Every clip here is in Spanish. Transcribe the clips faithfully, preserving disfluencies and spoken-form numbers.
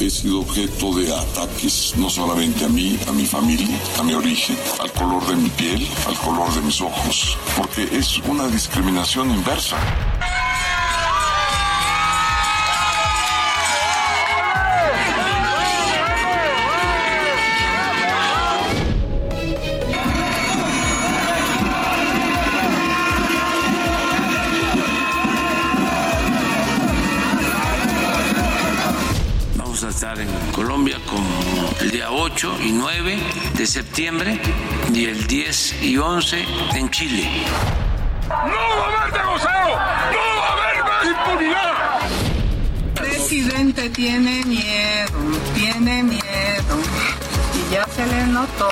He sido objeto de ataques, no solamente a mí, a mi familia, a mi origen, al color de mi piel, al color de mis ojos, porque es una discriminación inversa. Colombia como el día ocho y nueve de septiembre y el diez y once en Chile. ¡No va a haber negocio! ¡No va a haber más impunidad! El presidente tiene miedo, tiene miedo y ya se le notó.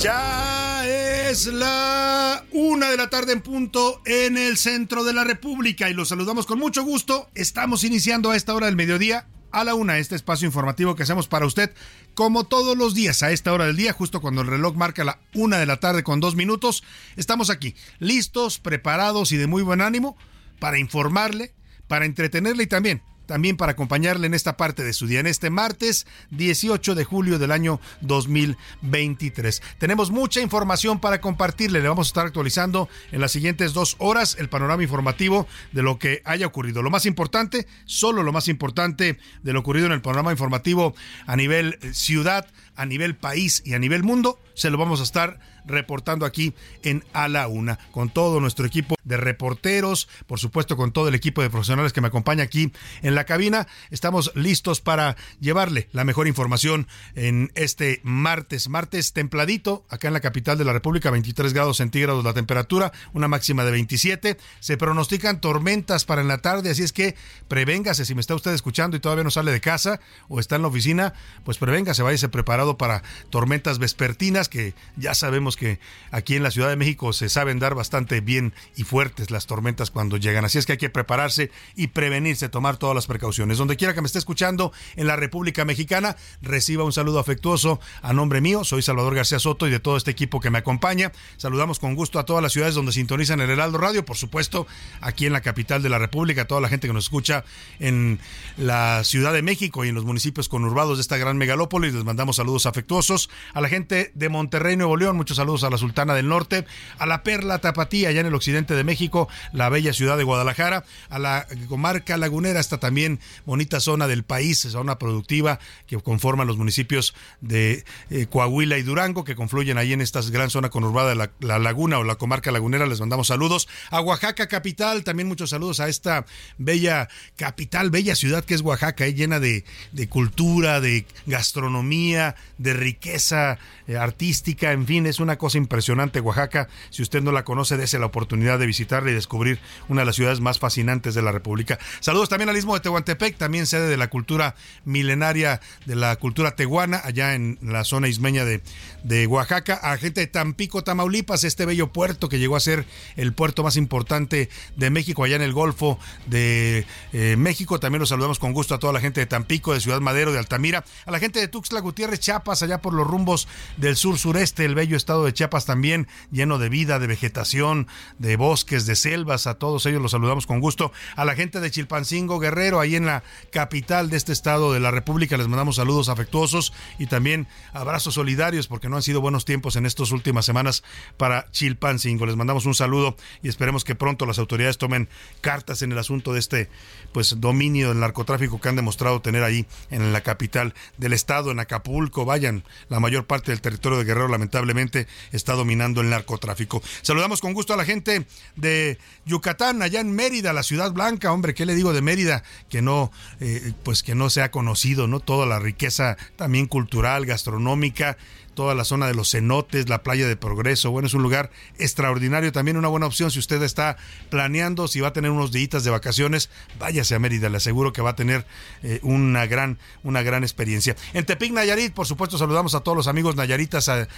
Ya es la una de la tarde en punto en el centro de la República y los saludamos con mucho gusto. Estamos iniciando a esta hora del mediodía, a la una, este espacio informativo que hacemos para usted como todos los días a esta hora del día, justo cuando el reloj marca la una de la tarde con dos minutos. Estamos aquí, listos, preparados y de muy buen ánimo para informarle, para entretenerle y también... También para acompañarle en esta parte de su día, en este martes dieciocho de julio del año dos mil veintitrés. Tenemos mucha información para compartirle. Le vamos a estar actualizando en las siguientes dos horas el panorama informativo de lo que haya ocurrido. Lo más importante, solo lo más importante de lo ocurrido en el panorama informativo a nivel ciudad, a nivel país y a nivel mundo, se lo vamos a estar reportando aquí en A la Una, con todo nuestro equipo de reporteros, por supuesto con todo el equipo de profesionales que me acompaña aquí en la cabina. Estamos listos para llevarle la mejor información en este martes, martes templadito, acá en la capital de la República, veintitrés grados centígrados la temperatura, una máxima de veintisiete, se pronostican tormentas para en la tarde, así es que prevéngase, si me está usted escuchando y todavía no sale de casa o está en la oficina, pues prevéngase, váyase preparado para tormentas vespertinas que ya sabemos que aquí en la Ciudad de México se saben dar bastante bien y fuertes las tormentas cuando llegan, así es que hay que prepararse y prevenirse, tomar todas las precauciones. Donde quiera que me esté escuchando en la República Mexicana, reciba un saludo afectuoso a nombre mío, soy Salvador García Soto y de todo este equipo que me acompaña. Saludamos con gusto a todas las ciudades donde sintonizan el Heraldo Radio, por supuesto aquí en la capital de la República, a toda la gente que nos escucha en la Ciudad de México y en los municipios conurbados de esta gran megalópolis, les mandamos saludos afectuosos a la gente de Monterrey, Nuevo León, muchos saludos Saludos a la Sultana del Norte, a la Perla Tapatía, allá en el occidente de México, la bella ciudad de Guadalajara, a la comarca lagunera, esta también bonita zona del país, zona productiva que conforman los municipios de eh, Coahuila y Durango, que confluyen ahí en esta gran zona conurbada de la, la laguna o la comarca lagunera, les mandamos saludos. A Oaxaca capital, también muchos saludos a esta bella capital, bella ciudad que es Oaxaca, eh, llena de, de cultura, de gastronomía, de riqueza eh, artística, en fin, es una cosa impresionante Oaxaca. Si usted no la conoce, dése la oportunidad de visitarla y descubrir una de las ciudades más fascinantes de la República. Saludos también al Istmo de Tehuantepec, también sede de la cultura milenaria, de la cultura tehuana, allá en la zona ismeña de, de Oaxaca. A gente de Tampico, Tamaulipas, este bello puerto que llegó a ser el puerto más importante de México, allá en el Golfo de eh, México. También los saludamos con gusto a toda la gente de Tampico, de Ciudad Madero, de Altamira, a la gente de Tuxtla Gutiérrez, Chiapas, Chiapas, allá por los rumbos del sur-sureste, el bello estado de Chiapas también, lleno de vida, de vegetación, de bosques, de selvas. A todos ellos los saludamos con gusto. A la gente de Chilpancingo, Guerrero, ahí en la capital de este estado de la República, les mandamos saludos afectuosos y también abrazos solidarios, porque no han sido buenos tiempos en estas últimas semanas para Chilpancingo. Les mandamos un saludo y esperemos que pronto las autoridades tomen cartas en el asunto de este pues dominio del narcotráfico que han demostrado tener ahí en la capital del estado, en Acapulco. Vayan, la mayor parte del territorio de Guerrero lamentablemente está dominando el narcotráfico. Saludamos con gusto a la gente de Yucatán, allá en Mérida, la Ciudad Blanca. Hombre, ¿qué le digo de Mérida? Que no, eh, pues que no se ha conocido, ¿no? Toda la riqueza también cultural, gastronómica, toda la zona de los cenotes, la playa de Progreso. Bueno, es un lugar extraordinario, también una buena opción si usted está planeando, si va a tener unos días de vacaciones, váyase a Mérida, le aseguro que va a tener eh, una gran una gran experiencia. En Tepic, Nayarit, por supuesto, saludamos a todos los amigos nayaritas a, de,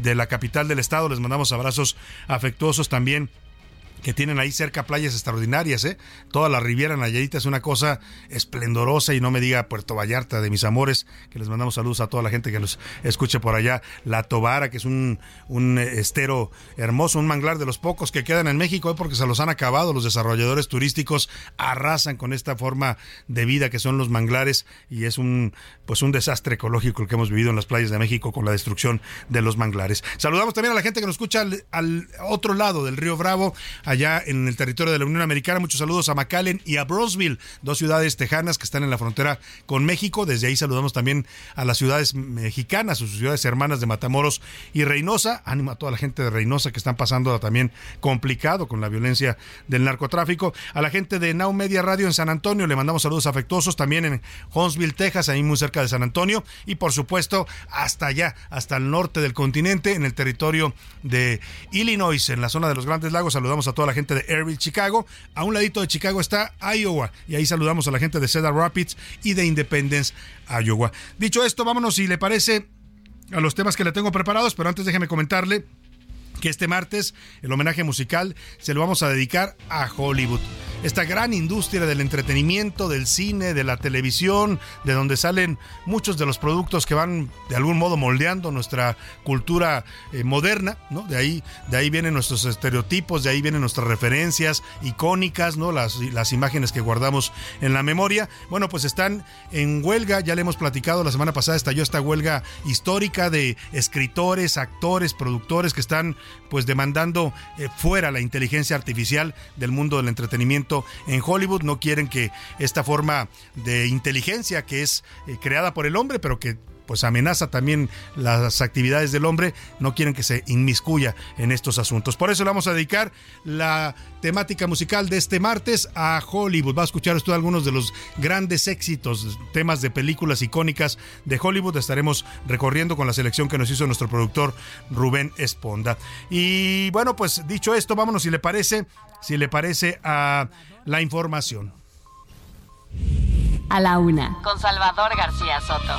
de la capital del estado, les mandamos abrazos afectuosos también, que tienen ahí cerca playas extraordinarias, ¿eh? Toda la Riviera Nayarita es una cosa esplendorosa, y no me diga Puerto Vallarta de mis amores, que les mandamos saludos a toda la gente que los escuche por allá. La Tobara, que es un, un estero hermoso, un manglar de los pocos que quedan en México, ¿eh? Porque se los han acabado, los desarrolladores turísticos arrasan con esta forma de vida que son los manglares, y es un, pues un desastre ecológico el que hemos vivido en las playas de México con la destrucción de los manglares. Saludamos también a la gente que nos escucha al, al otro lado del Río Bravo, allá en el territorio de la Unión Americana. Muchos saludos a McAllen y a Brownsville, dos ciudades tejanas que están en la frontera con México. Desde ahí saludamos también a las ciudades mexicanas, sus ciudades hermanas de Matamoros y Reynosa. Ánimo a toda la gente de Reynosa que están pasando también complicado con la violencia del narcotráfico. A la gente de Now Media Radio en San Antonio le mandamos saludos afectuosos, también en Huntsville, Texas, ahí muy cerca de San Antonio, y por supuesto hasta allá, hasta el norte del continente, en el territorio de Illinois, en la zona de los Grandes Lagos. Saludamos a todos la gente de Airville, Chicago. A un ladito de Chicago está Iowa, y ahí saludamos a la gente de Cedar Rapids y de Independence, Iowa. Dicho esto, vámonos, si le parece, a los temas que le tengo preparados, pero antes déjeme comentarle que este martes el homenaje musical se lo vamos a dedicar a Hollywood, esta gran industria del entretenimiento, del cine, de la televisión, de donde salen muchos de los productos que van de algún modo moldeando nuestra cultura eh, moderna, ¿no? De ahí, de ahí vienen nuestros estereotipos, de ahí vienen nuestras referencias icónicas, ¿no? Las, las imágenes que guardamos en la memoria. Bueno, pues están en huelga, ya le hemos platicado, la semana pasada estalló esta huelga histórica de escritores, actores, productores que están pues demandando eh, fuera la inteligencia artificial del mundo del entretenimiento en Hollywood. No quieren que esta forma de inteligencia que es eh, creada por el hombre, pero que pues amenaza también las actividades del hombre, no quieren que se inmiscuya en estos asuntos. Por eso le vamos a dedicar la temática musical de este martes a Hollywood. Va a escuchar usted algunos de los grandes éxitos, temas de películas icónicas de Hollywood. Estaremos recorriendo con la selección que nos hizo nuestro productor Rubén Esponda. Y bueno, pues dicho esto, vámonos, si le parece, si le parece a la información. A la una, con Salvador García Soto.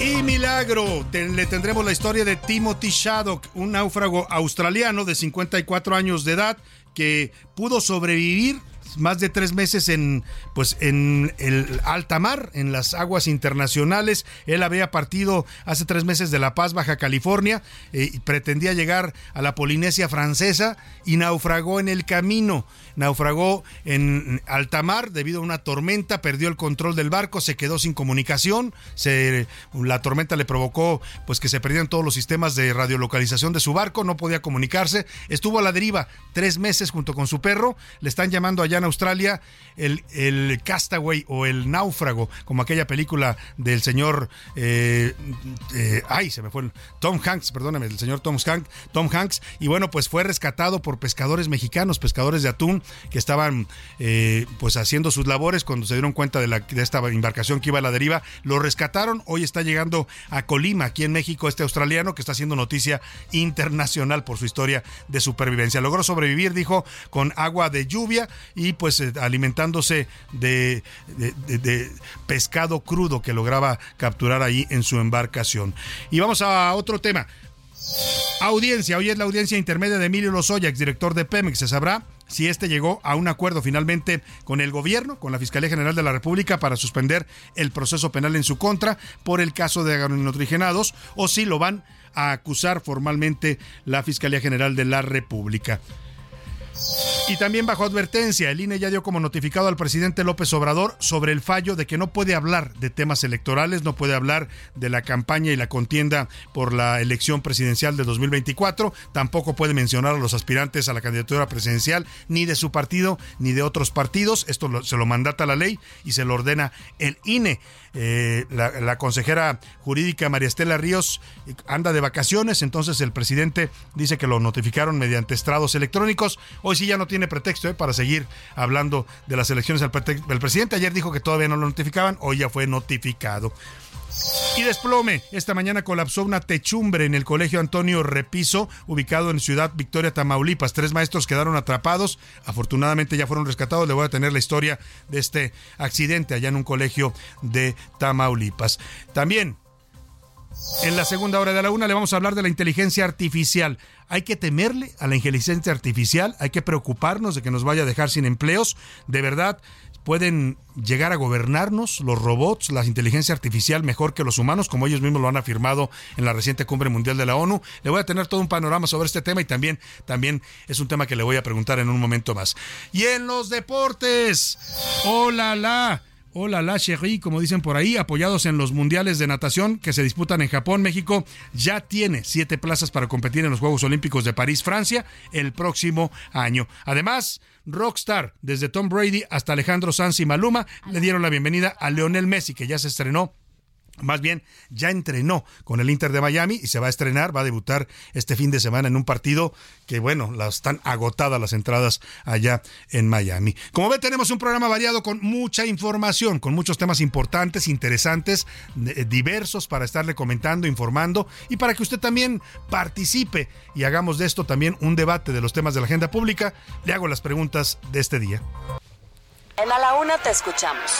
Y milagro, te, le tendremos la historia de Timothy Shaddock, un náufrago australiano de cincuenta y cuatro años de edad que pudo sobrevivir más de tres meses en, pues, en el alta mar, en las aguas internacionales. Él había partido hace tres meses de La Paz, Baja California, eh, y pretendía llegar a la Polinesia Francesa y naufragó en el camino. Naufragó en alta mar debido a una tormenta, perdió el control del barco, se quedó sin comunicación. Se, la tormenta le provocó pues que se perdieran todos los sistemas de radiolocalización de su barco, no podía comunicarse. Estuvo a la deriva tres meses junto con su perro. Le están llamando allá en Australia el, el Castaway o el náufrago, como aquella película del señor eh, eh, ay, se me fue el, Tom Hanks, perdóname, el señor Tom Hanks, Tom Hanks, y bueno, pues fue rescatado por pescadores mexicanos, pescadores de atún, que estaban eh, pues haciendo sus labores cuando se dieron cuenta de, la, de esta embarcación que iba a la deriva. Lo rescataron, hoy está llegando a Colima, aquí en México, este australiano que está haciendo noticia internacional por su historia de supervivencia. Logró sobrevivir, dijo, con agua de lluvia y pues eh, alimentándose de, de, de, de pescado crudo que lograba capturar ahí en su embarcación. Y vamos a otro tema. Audiencia, hoy es la audiencia intermedia de Emilio Lozoya, exdirector de Pemex. Se sabrá si este llegó a un acuerdo finalmente con el gobierno, con la Fiscalía General de la República, para suspender el proceso penal en su contra por el caso de agronitrogenados, o si lo van a acusar formalmente la Fiscalía General de la República. Y también bajo advertencia, el I N E ya dio como notificado al presidente López Obrador sobre el fallo de que no puede hablar de temas electorales, no puede hablar de la campaña y la contienda por la elección presidencial de dos mil veinticuatro, tampoco puede mencionar a los aspirantes a la candidatura presidencial, ni de su partido, ni de otros partidos. Esto lo, se lo mandata la ley y se lo ordena el I N E. Eh, la, la consejera jurídica María Estela Ríos anda de vacaciones, entonces el presidente dice que lo notificaron mediante estrados electrónicos. Hoy sí ya no tiene pretexto ¿eh? para seguir hablando de las elecciones. El, pretext- el presidente ayer dijo que todavía no lo notificaban, hoy ya fue notificado. Y desplome. Esta mañana colapsó una techumbre en el colegio Antonio Repiso, ubicado en Ciudad Victoria, Tamaulipas. Tres maestros quedaron atrapados. Afortunadamente ya fueron rescatados. Le voy a tener la historia de este accidente allá en un colegio de Tamaulipas. También, en la segunda hora de A la Una le vamos a hablar de la inteligencia artificial. ¿Hay que temerle a la inteligencia artificial? ¿Hay que preocuparnos de que nos vaya a dejar sin empleos? ¿De verdad pueden llegar a gobernarnos los robots, la inteligencia artificial, mejor que los humanos, como ellos mismos lo han afirmado en la reciente cumbre mundial de la ONU? Le voy a tener todo un panorama sobre este tema y también, también es un tema que le voy a preguntar en un momento más. Y en los deportes, ¡oh, la, la! Hola, la chérie, como dicen por ahí, apoyados en los mundiales de natación que se disputan en Japón. México ya tiene siete plazas para competir en los Juegos Olímpicos de París, Francia, el próximo año. Además, rockstar, desde Tom Brady hasta Alejandro Sanz y Maluma, le dieron la bienvenida a Lionel Messi, que ya se estrenó. Más bien, ya entrenó con el Inter de Miami y se va a estrenar, va a debutar este fin de semana en un partido que, bueno, las, están agotadas las entradas allá en Miami. Como ven, tenemos un programa variado con mucha información, con muchos temas importantes, interesantes, eh, diversos para estarle comentando, informando y para que usted también participe y hagamos de esto también un debate de los temas de la agenda pública. Le hago las preguntas de este día. En A la Una te escuchamos.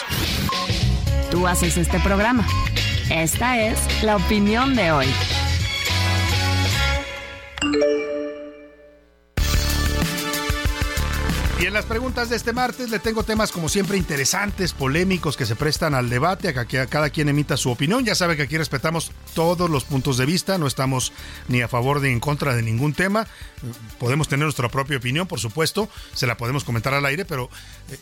Tú haces este programa. Esta es la opinión de hoy. Y en las preguntas de este martes le tengo temas como siempre interesantes, polémicos, que se prestan al debate, a que cada quien emita su opinión. Ya sabe que aquí respetamos todos los puntos de vista, no estamos ni a favor ni en contra de ningún tema. Podemos tener nuestra propia opinión, por supuesto, se la podemos comentar al aire, pero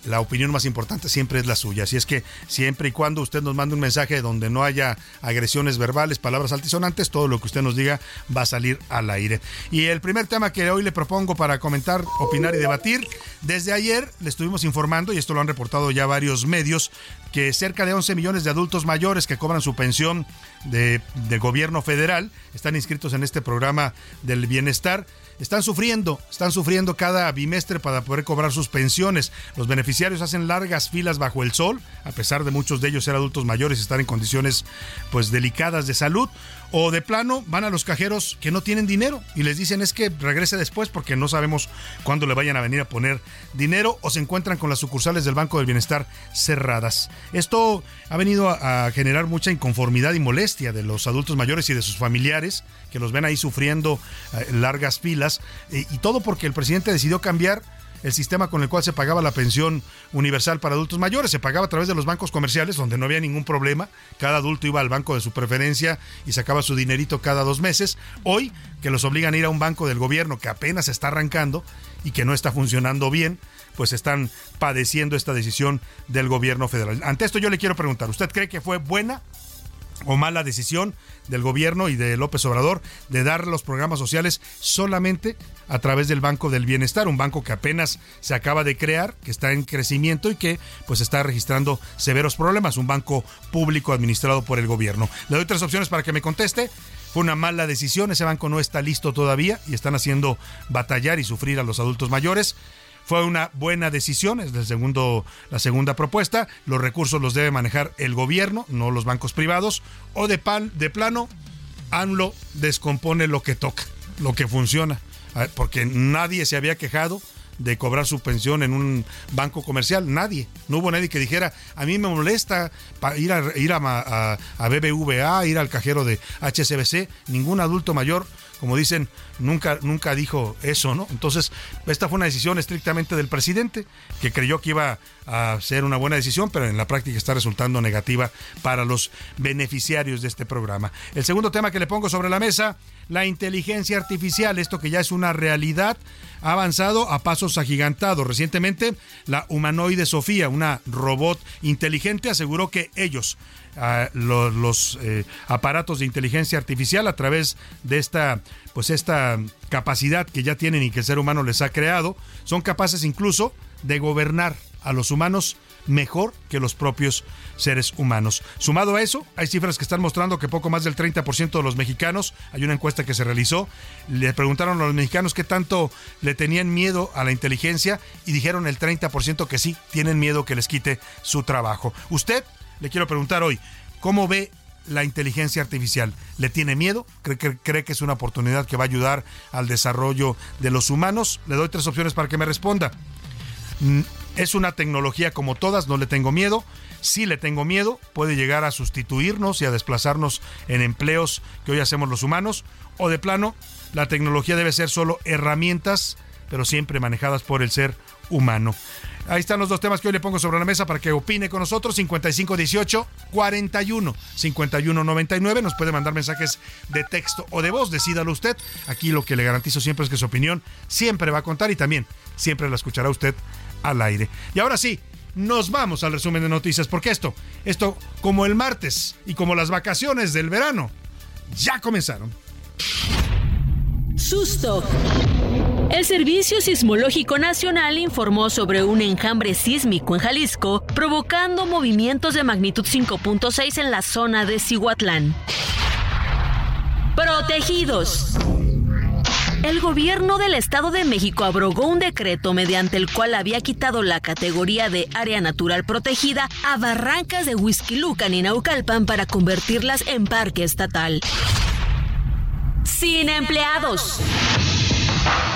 la opinión más importante siempre es la suya. Así es que siempre y cuando usted nos mande un mensaje donde no haya agresiones verbales, palabras altisonantes, todo lo que usted nos diga va a salir al aire. Y el primer tema que hoy le propongo para comentar, opinar y debatir... Desde ayer le estuvimos informando, y esto lo han reportado ya varios medios, que cerca de once millones de adultos mayores que cobran su pensión de, de gobierno federal, están inscritos en este programa del bienestar, están sufriendo, están sufriendo cada bimestre para poder cobrar sus pensiones. Los beneficiarios hacen largas filas bajo el sol, a pesar de muchos de ellos ser adultos mayores y estar en condiciones pues delicadas de salud, o de plano van a los cajeros que no tienen dinero y les dicen es que regrese después porque no sabemos cuándo le vayan a venir a poner dinero, o se encuentran con las sucursales del Banco del Bienestar cerradas. Esto ha venido a, a generar mucha inconformidad y molestia de los adultos mayores y de sus familiares, que los ven ahí sufriendo eh, largas filas, eh, y todo porque el presidente decidió cambiar el sistema con el cual se pagaba la pensión universal para adultos mayores. Se pagaba a través de los bancos comerciales, donde no había ningún problema. Cada adulto iba al banco de su preferencia y sacaba su dinerito cada dos meses. Hoy, que los obligan a ir a un banco del gobierno que apenas está arrancando y que no está funcionando bien, pues están padeciendo esta decisión del gobierno federal. Ante esto yo le quiero preguntar, ¿usted cree que fue buena o mala decisión del gobierno y de López Obrador de dar los programas sociales solamente a través del Banco del Bienestar, un banco que apenas se acaba de crear, que está en crecimiento y que pues está registrando severos problemas, un banco público administrado por el gobierno? Le doy tres opciones para que me conteste. Fue una mala decisión, ese banco no está listo todavía y están haciendo batallar y sufrir a los adultos mayores. Fue una buena decisión, es el segundo, la segunda propuesta. Los recursos los debe manejar el gobierno, no los bancos privados. O de, pan, de plano, AMLO descompone lo que toca, lo que funciona. Porque nadie se había quejado de cobrar su pensión en un banco comercial, nadie. No hubo nadie que dijera, a mí me molesta ir a, ir a, a, a B B V A, ir al cajero de H S B C. Ningún adulto mayor como dicen, nunca, nunca dijo eso, ¿no? Entonces, esta fue una decisión estrictamente del presidente, que creyó que iba a ser una buena decisión, pero en la práctica está resultando negativa para los beneficiarios de este programa. El segundo tema que le pongo sobre la mesa, la inteligencia artificial, esto que ya es una realidad, ha avanzado a pasos agigantados. Recientemente, la humanoide Sofía, una robot inteligente, aseguró que ellos, A los, los eh, aparatos de inteligencia artificial, a través de esta, pues esta capacidad que ya tienen y que el ser humano les ha creado, son capaces incluso de gobernar a los humanos mejor que los propios seres humanos. Sumado a eso, hay cifras que están mostrando que poco más del treinta por ciento de los mexicanos, hay una encuesta que se realizó, le preguntaron a los mexicanos qué tanto le tenían miedo a la inteligencia y dijeron el treinta por ciento que sí, tienen miedo que les quite su trabajo. Usted, le quiero preguntar hoy, ¿cómo ve la inteligencia artificial? ¿Le tiene miedo? ¿Cree que, cree que es una oportunidad que va a ayudar al desarrollo de los humanos? Le doy tres opciones para que me responda. Es una tecnología como todas, no le tengo miedo. Sí le tengo miedo, puede llegar a sustituirnos y a desplazarnos en empleos que hoy hacemos los humanos. O de plano, la tecnología debe ser solo herramientas, pero siempre manejadas por el ser humano. Ahí están los dos temas que hoy le pongo sobre la mesa para que opine con nosotros. cincuenta y cinco dieciocho cuarenta y uno cincuenta y uno noventa y nueve. Nos puede mandar mensajes de texto o de voz. Decídalo usted. Aquí lo que le garantizo siempre es que su opinión siempre va a contar y también siempre la escuchará usted al aire. Y ahora sí, nos vamos al resumen de noticias, porque esto, esto como el martes y como las vacaciones del verano, ya comenzaron. Susto. El Servicio Sismológico Nacional informó sobre un enjambre sísmico en Jalisco, provocando movimientos de magnitud cinco punto seis en la zona de Cihuatlán. Protegidos. El gobierno del Estado de México abrogó un decreto mediante el cual había quitado la categoría de área natural protegida a barrancas de Huixquilucan y Naucalpan para convertirlas en parque estatal. Sin empleados.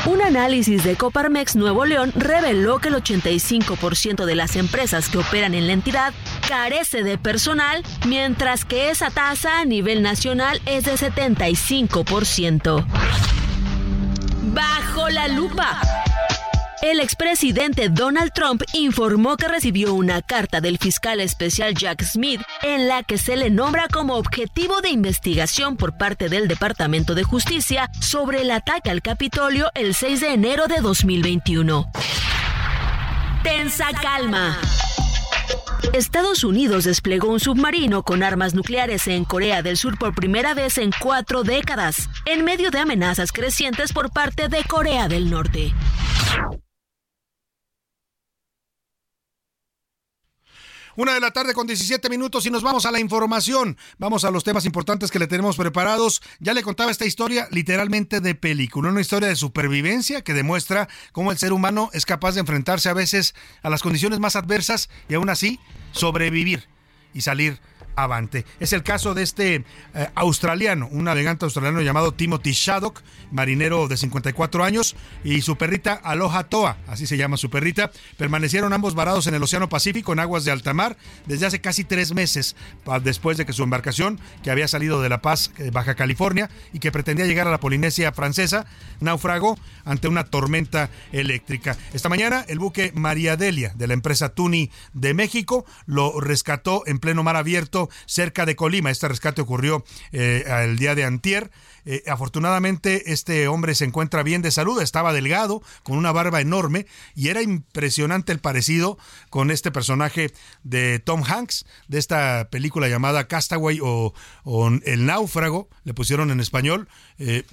Un análisis de Coparmex Nuevo León reveló que el ochenta y cinco por ciento de las empresas que operan en la entidad carece de personal, mientras que esa tasa a nivel nacional es de setenta y cinco por ciento. Bajo la lupa. El expresidente Donald Trump informó que recibió una carta del fiscal especial Jack Smith en la que se le nombra como objetivo de investigación por parte del Departamento de Justicia sobre el ataque al Capitolio el seis de enero de dos mil veintiuno. Tensa calma. Estados Unidos desplegó un submarino con armas nucleares en Corea del Sur por primera vez en cuatro décadas, en medio de amenazas crecientes por parte de Corea del Norte. Una de la tarde con diecisiete minutos y nos vamos a la información. Vamos a los temas importantes que le tenemos preparados. Ya le contaba esta historia literalmente de película, una historia de supervivencia que demuestra cómo el ser humano es capaz de enfrentarse a veces a las condiciones más adversas y aún así sobrevivir y salir avante. Es el caso de este eh, australiano, un navegante australiano llamado Timothy Shaddock, marinero de cincuenta y cuatro años, y su perrita Aloha Toa, así se llama su perrita. Permanecieron ambos varados en el Océano Pacífico en aguas de alta mar desde hace casi tres meses, después de que su embarcación, que había salido de La Paz, Baja California, y que pretendía llegar a la Polinesia Francesa, naufragó ante una tormenta eléctrica. Esta mañana el buque María Delia de la empresa Tuni de México lo rescató en pleno mar abierto cerca de Colima. Este rescate ocurrió eh, el día de antier. Eh, afortunadamente este hombre se encuentra bien de salud, estaba delgado, con una barba enorme, y era impresionante el parecido con este personaje de Tom Hanks, de esta película llamada Castaway o, o El Náufrago, le pusieron en español. eh,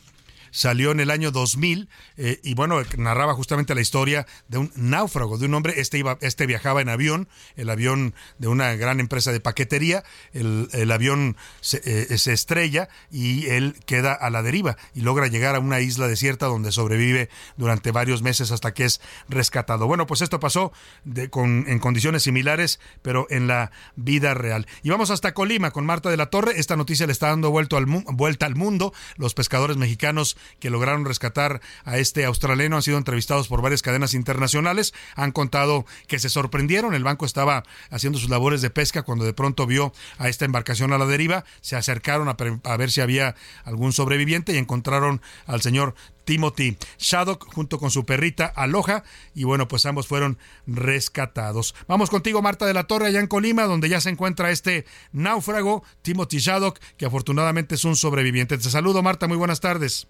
Salió en el año dos mil eh, y bueno, narraba justamente la historia de un náufrago, de un hombre, este iba, este viajaba en avión, el avión de una gran empresa de paquetería, el, el avión se, eh, se estrella y él queda a la deriva y logra llegar a una isla desierta donde sobrevive durante varios meses hasta que es rescatado. Bueno, pues esto pasó de, con, en condiciones similares, pero en la vida real. Y vamos hasta Colima con Marta de la Torre. Esta noticia le está dando vuelta al, mu- vuelta al mundo. Los pescadores mexicanos que lograron rescatar a este australiano han sido entrevistados por varias cadenas internacionales. Han contado que se sorprendieron. El banco estaba haciendo sus labores de pesca cuando de pronto vio a esta embarcación a la deriva. Se acercaron a, pre- a ver si había algún sobreviviente y encontraron al señor Timothy Shaddock junto con su perrita Aloha, y bueno, pues ambos fueron rescatados. Vamos contigo, Marta de la Torre, allá en Colima, donde ya se encuentra este náufrago, Timothy Shaddock, que afortunadamente es un sobreviviente. Te saludo, Marta, muy buenas tardes.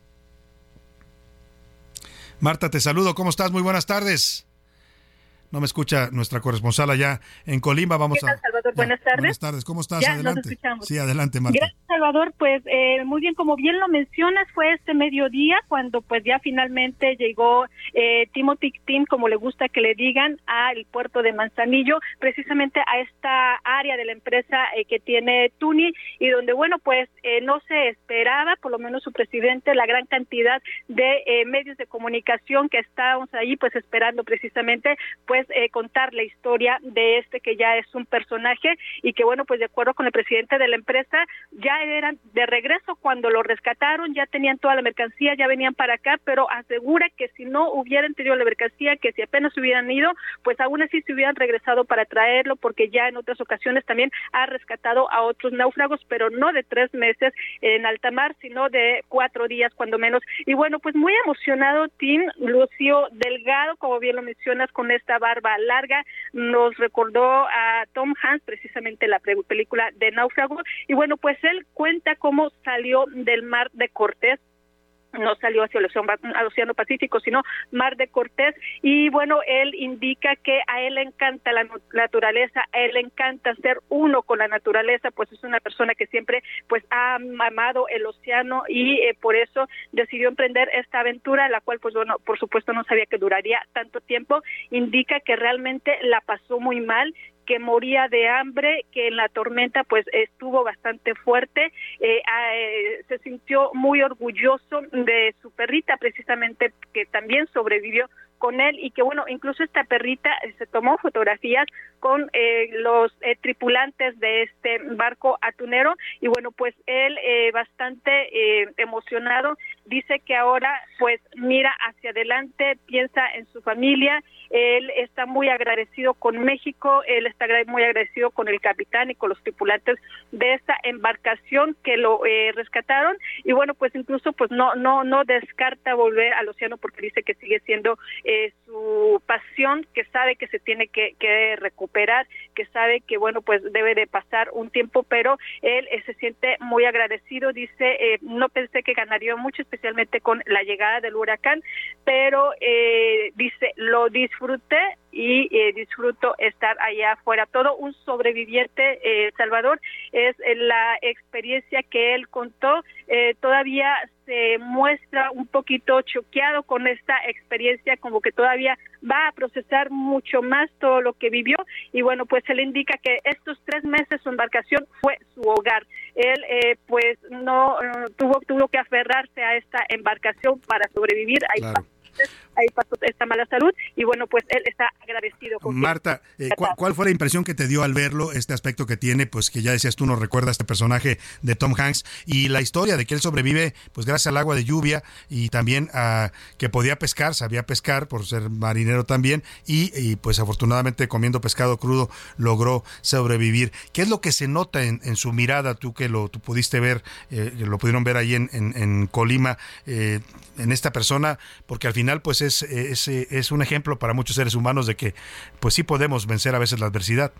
Marta, te saludo, ¿cómo estás? Muy buenas tardes. No me escucha nuestra corresponsal allá en Colima. Vamos ¿Qué tal, Salvador? A... Buenas tardes. Buenas tardes. ¿Cómo estás? Ya, adelante. Nos escuchamos. Sí, adelante, Marta. Gracias, Salvador. Pues eh, muy bien, como bien lo mencionas, fue este mediodía cuando pues ya finalmente llegó eh, Timothy Tim, como le gusta que le digan, al puerto de Manzanillo, precisamente a esta área de la empresa eh, que tiene Tuni, y donde, bueno, pues eh, no se esperaba, por lo menos su presidente, la gran cantidad de eh, medios de comunicación que estábamos ahí pues esperando precisamente pues Eh, contar la historia de este que ya es un personaje y que, bueno, pues de acuerdo con el presidente de la empresa, ya eran de regreso cuando lo rescataron, ya tenían toda la mercancía, ya venían para acá, pero asegura que si no hubieran tenido la mercancía, que si apenas hubieran ido, pues aún así se hubieran regresado para traerlo, porque ya en otras ocasiones también ha rescatado a otros náufragos, pero no de tres meses en alta mar, sino de cuatro días cuando menos. Y bueno, pues muy emocionado Tim Lucio Delgado, como bien lo mencionas, con esta barra barba larga, nos recordó a Tom Hanks, precisamente la pre- película de Náufrago, y bueno, pues él cuenta cómo salió del mar de Cortés, no salió hacia el Océano, al Océano Pacífico, sino Mar de Cortés, y bueno, él indica que a él le encanta la naturaleza, a él le encanta ser uno con la naturaleza, pues es una persona que siempre pues ha amado el océano y eh, por eso decidió emprender esta aventura, la cual pues bueno, por supuesto no sabía que duraría tanto tiempo. Indica que realmente la pasó muy mal, que moría de hambre, que en la tormenta pues estuvo bastante fuerte, eh, eh, se sintió muy orgulloso de su perrita precisamente, que también sobrevivió con él, y que bueno, incluso esta perrita se tomó fotografías con eh, los eh, tripulantes de este barco atunero, y bueno, pues él eh, bastante eh, emocionado, dice que ahora pues mira hacia adelante, piensa en su familia, él está muy agradecido con México, él está muy agradecido con el capitán y con los tripulantes de esta embarcación que lo eh, rescataron, y bueno, pues incluso pues no no no descarta volver al océano, porque dice que sigue siendo eh, Eh, su pasión, que sabe que se tiene que, que recuperar, que sabe que bueno pues debe de pasar un tiempo, pero él eh, se siente muy agradecido, dice eh, no pensé que ganaría mucho, especialmente con la llegada del huracán, pero eh, dice lo disfruté y eh, disfruto estar allá afuera. Todo un sobreviviente, eh, Salvador, es eh, la experiencia que él contó. Eh, todavía se muestra un poquito choqueado con esta experiencia, como que todavía va a procesar mucho más todo lo que vivió, y bueno, pues él indica que estos tres meses su embarcación fue su hogar. Él eh, pues no eh, tuvo tuvo que aferrarse a esta embarcación para sobrevivir. Claro. Ahí ahí pasó esta mala salud, y bueno, pues él está agradecido con Marta. Eh, ¿cuál, ¿Cuál fue la impresión que te dio al verlo, este aspecto que tiene, pues que ya decías tú, nos recuerda a este personaje de Tom Hanks, y la historia de que él sobrevive pues gracias al agua de lluvia, y también a que podía pescar, sabía pescar por ser marinero también, y, y pues afortunadamente comiendo pescado crudo logró sobrevivir? ¿Qué es lo que se nota en, en su mirada, tú que lo tú pudiste ver, eh, lo pudieron ver ahí en, en, en Colima, eh, en esta persona? Porque al final final pues es, es, es un ejemplo para muchos seres humanos de que pues sí podemos vencer a veces la adversidad.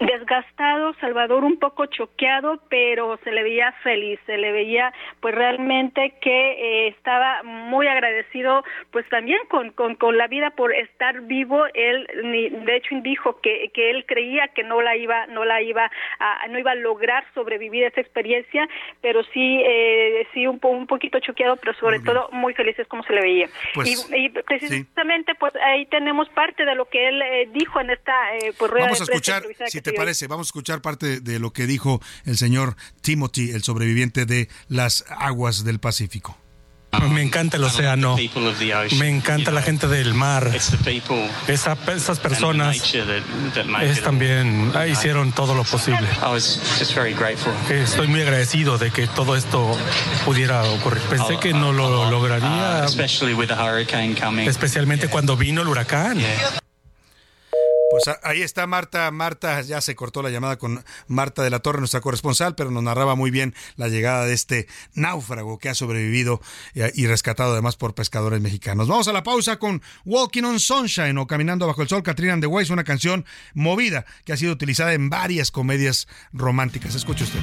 Desgastado, Salvador, un poco choqueado, pero se le veía feliz, se le veía pues realmente que eh, estaba muy agradecido pues también con, con, con la vida por estar vivo. Él ni, de hecho dijo que, que él creía que no la iba no la iba a, no iba a lograr sobrevivir a esa experiencia, pero sí eh, sí un, po, un poquito choqueado, pero sobre muy todo muy feliz es como se le veía. Pues, y, y precisamente sí. Pues ahí tenemos parte de lo que él eh, dijo en esta eh, pues, rueda Vamos de prensa. Si te parece, vamos a escuchar parte de lo que dijo el señor Timothy, el sobreviviente de las aguas del Pacífico. Me encanta el océano, me encanta la gente del mar. Esa, esas personas es también hicieron todo lo posible. Estoy muy agradecido de que todo esto pudiera ocurrir. Pensé que no lo lograría, especialmente cuando vino el huracán. Pues ahí está Marta, Marta, ya se cortó la llamada con Marta de la Torre, nuestra corresponsal, pero nos narraba muy bien la llegada de este náufrago que ha sobrevivido y rescatado además por pescadores mexicanos. Vamos a la pausa con Walking on Sunshine o Caminando bajo el sol, Katrina and the Waves, una canción movida que ha sido utilizada en varias comedias románticas. Escuche usted.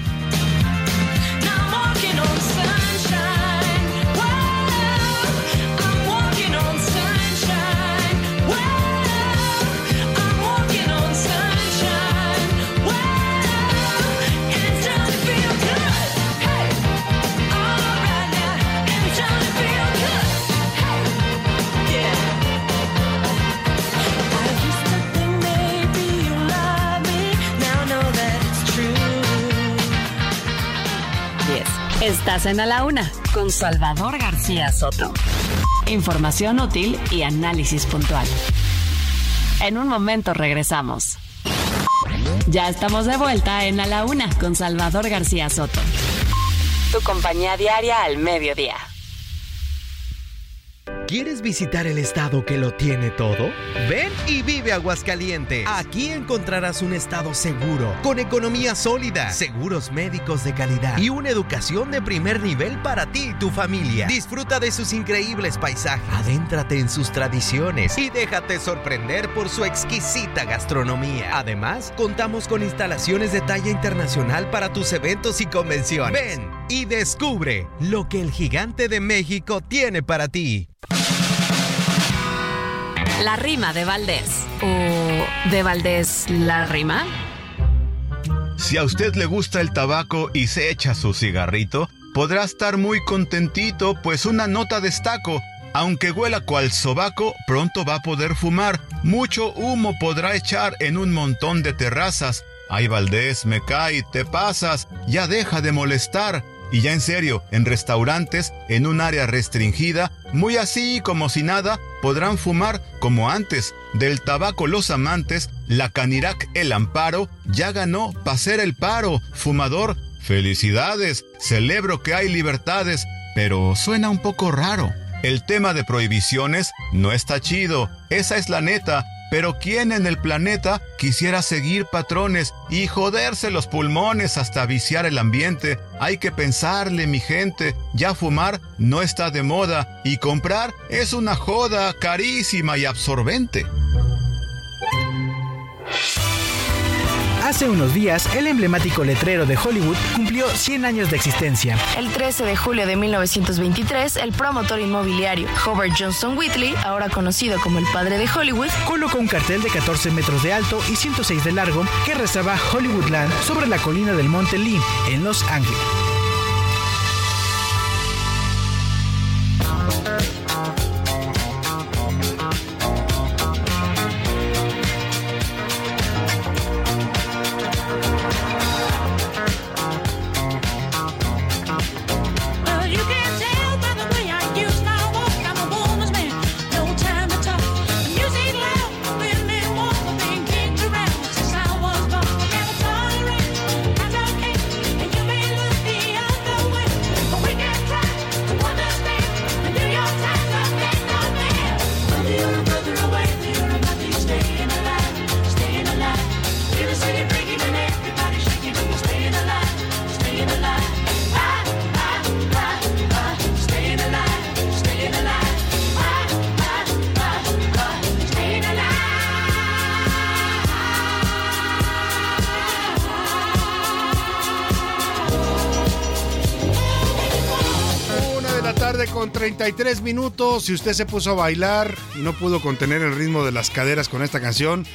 Estás en A la Una con Salvador García Soto. Información útil y análisis puntual. En un momento regresamos. Ya estamos de vuelta en A la Una con Salvador García Soto. Tu compañía diaria al mediodía. ¿Quieres visitar el estado que lo tiene todo? Ven y vive Aguascalientes. Aquí encontrarás un estado seguro, con economía sólida, seguros médicos de calidad y una educación de primer nivel para ti y tu familia. Disfruta de sus increíbles paisajes, adéntrate en sus tradiciones y déjate sorprender por su exquisita gastronomía. Además, contamos con instalaciones de talla internacional para tus eventos y convenciones. Ven y descubre lo que el gigante de México tiene para ti. La rima de Valdés. ¿O de Valdés la rima? Si a usted le gusta el tabaco y se echa su cigarrito, podrá estar muy contentito, pues una nota destaco. Aunque huela cual sobaco, pronto va a poder fumar. Mucho humo podrá echar en un montón de terrazas. Ay, Valdés, me cae, te pasas, ya deja de molestar. Y ya en serio, en restaurantes, en un área restringida, muy así como si nada, podrán fumar como antes. Del tabaco los amantes, la Canirac el amparo, ya ganó pa' ser el paro. Fumador, felicidades, celebro que hay libertades, pero suena un poco raro. El tema de prohibiciones no está chido, esa es la neta. Pero ¿quién en el planeta quisiera seguir patrones y joderse los pulmones hasta viciar el ambiente? Hay que pensarle, mi gente, ya fumar no está de moda y comprar es una joda carísima y absorbente. Hace unos días, el emblemático letrero de Hollywood cumplió cien años de existencia. El trece de julio de mil novecientos veintitrés, el promotor inmobiliario Howard Johnston Whitley, ahora conocido como el padre de Hollywood, colocó un cartel de catorce metros de alto y ciento seis de largo que rezaba Hollywoodland sobre la colina del Monte Lee, en Los Ángeles. treinta y tres minutos, si usted se puso a bailar y no pudo contener el ritmo de las caderas con esta canción,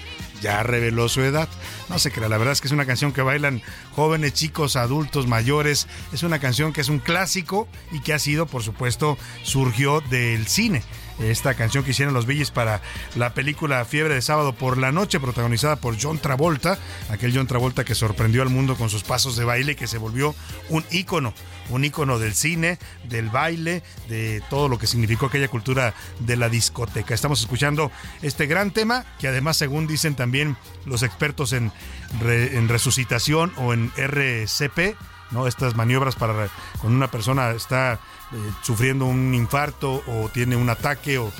ya reveló su edad. No se crea, la verdad es que es una canción que bailan jóvenes, chicos, adultos, mayores. Es una canción que es un clásico y que ha sido, por supuesto, surgió del cine. esta canción que hicieron los Billys para la película Fiebre de Sábado por la Noche, protagonizada por John Travolta, aquel John Travolta que sorprendió al mundo con sus pasos de baile, que se volvió un ícono, un ícono del cine, del baile, de todo lo que significó aquella cultura de la discoteca. Estamos escuchando este gran tema, que además, según dicen también los expertos en, re, en resucitación o en R C P, ¿no?, estas maniobras para cuando una persona está eh, sufriendo un infarto o tiene un ataque, o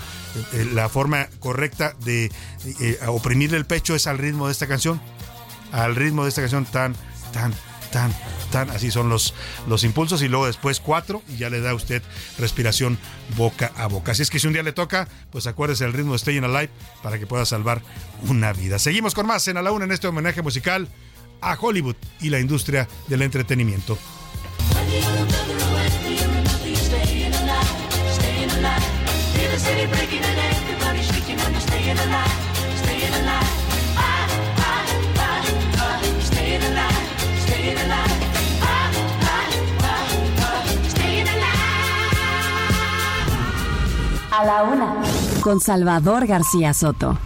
eh, la forma correcta de eh, oprimirle el pecho es al ritmo de esta canción, al ritmo de esta canción tan, tan, tan, tan, así son los, los impulsos, y luego después cuatro y ya le da usted respiración boca a boca. Así es que si un día le toca, pues acuérdese del ritmo de Stayin' Alive para que pueda salvar una vida. Seguimos con más en A la Una en este homenaje musical a Hollywood y la industria del entretenimiento. A la Una, con Salvador García Soto.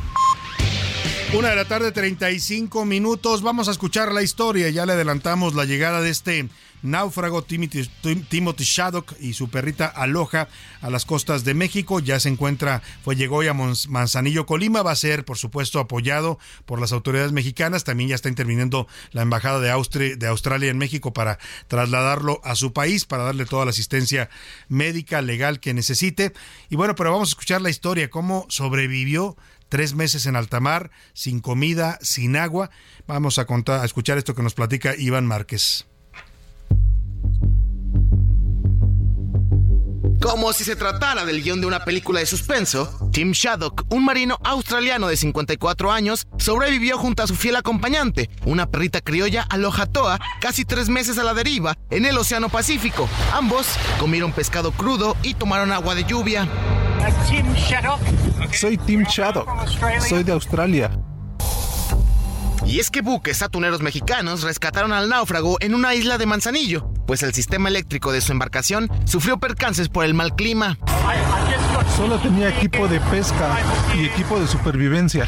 Una de la tarde, treinta y cinco minutos. Vamos a escuchar la historia. Ya le adelantamos la llegada de este náufrago, Timothy, Timothy Shaddock, y su perrita Aloha a las costas de México. Ya se encuentra, fue llegó hoy a Manzanillo, Colima. Va a ser, por supuesto, apoyado por las autoridades mexicanas. También ya está interviniendo la Embajada de, Austria, de Australia en México para trasladarlo a su país, para darle toda la asistencia médica, legal que necesite. Y bueno, pero vamos a escuchar la historia, cómo sobrevivió tres meses en alta mar, sin comida, sin agua. Vamos a contar, a escuchar esto que nos platica Iván Márquez. Como si se tratara del guión de una película de suspenso, Tim Shaddock, un marino australiano de cincuenta y cuatro años, sobrevivió junto a su fiel acompañante, una perrita criolla Aloha Toa, casi tres meses a la deriva en el Océano Pacífico. Ambos comieron pescado crudo y tomaron agua de lluvia. Soy Tim Shaddock, soy de Australia. Y es que buques atuneros mexicanos rescataron al náufrago en una isla de Manzanillo, pues el sistema eléctrico de su embarcación sufrió percances por el mal clima. Solo tenía equipo de pesca y equipo de supervivencia.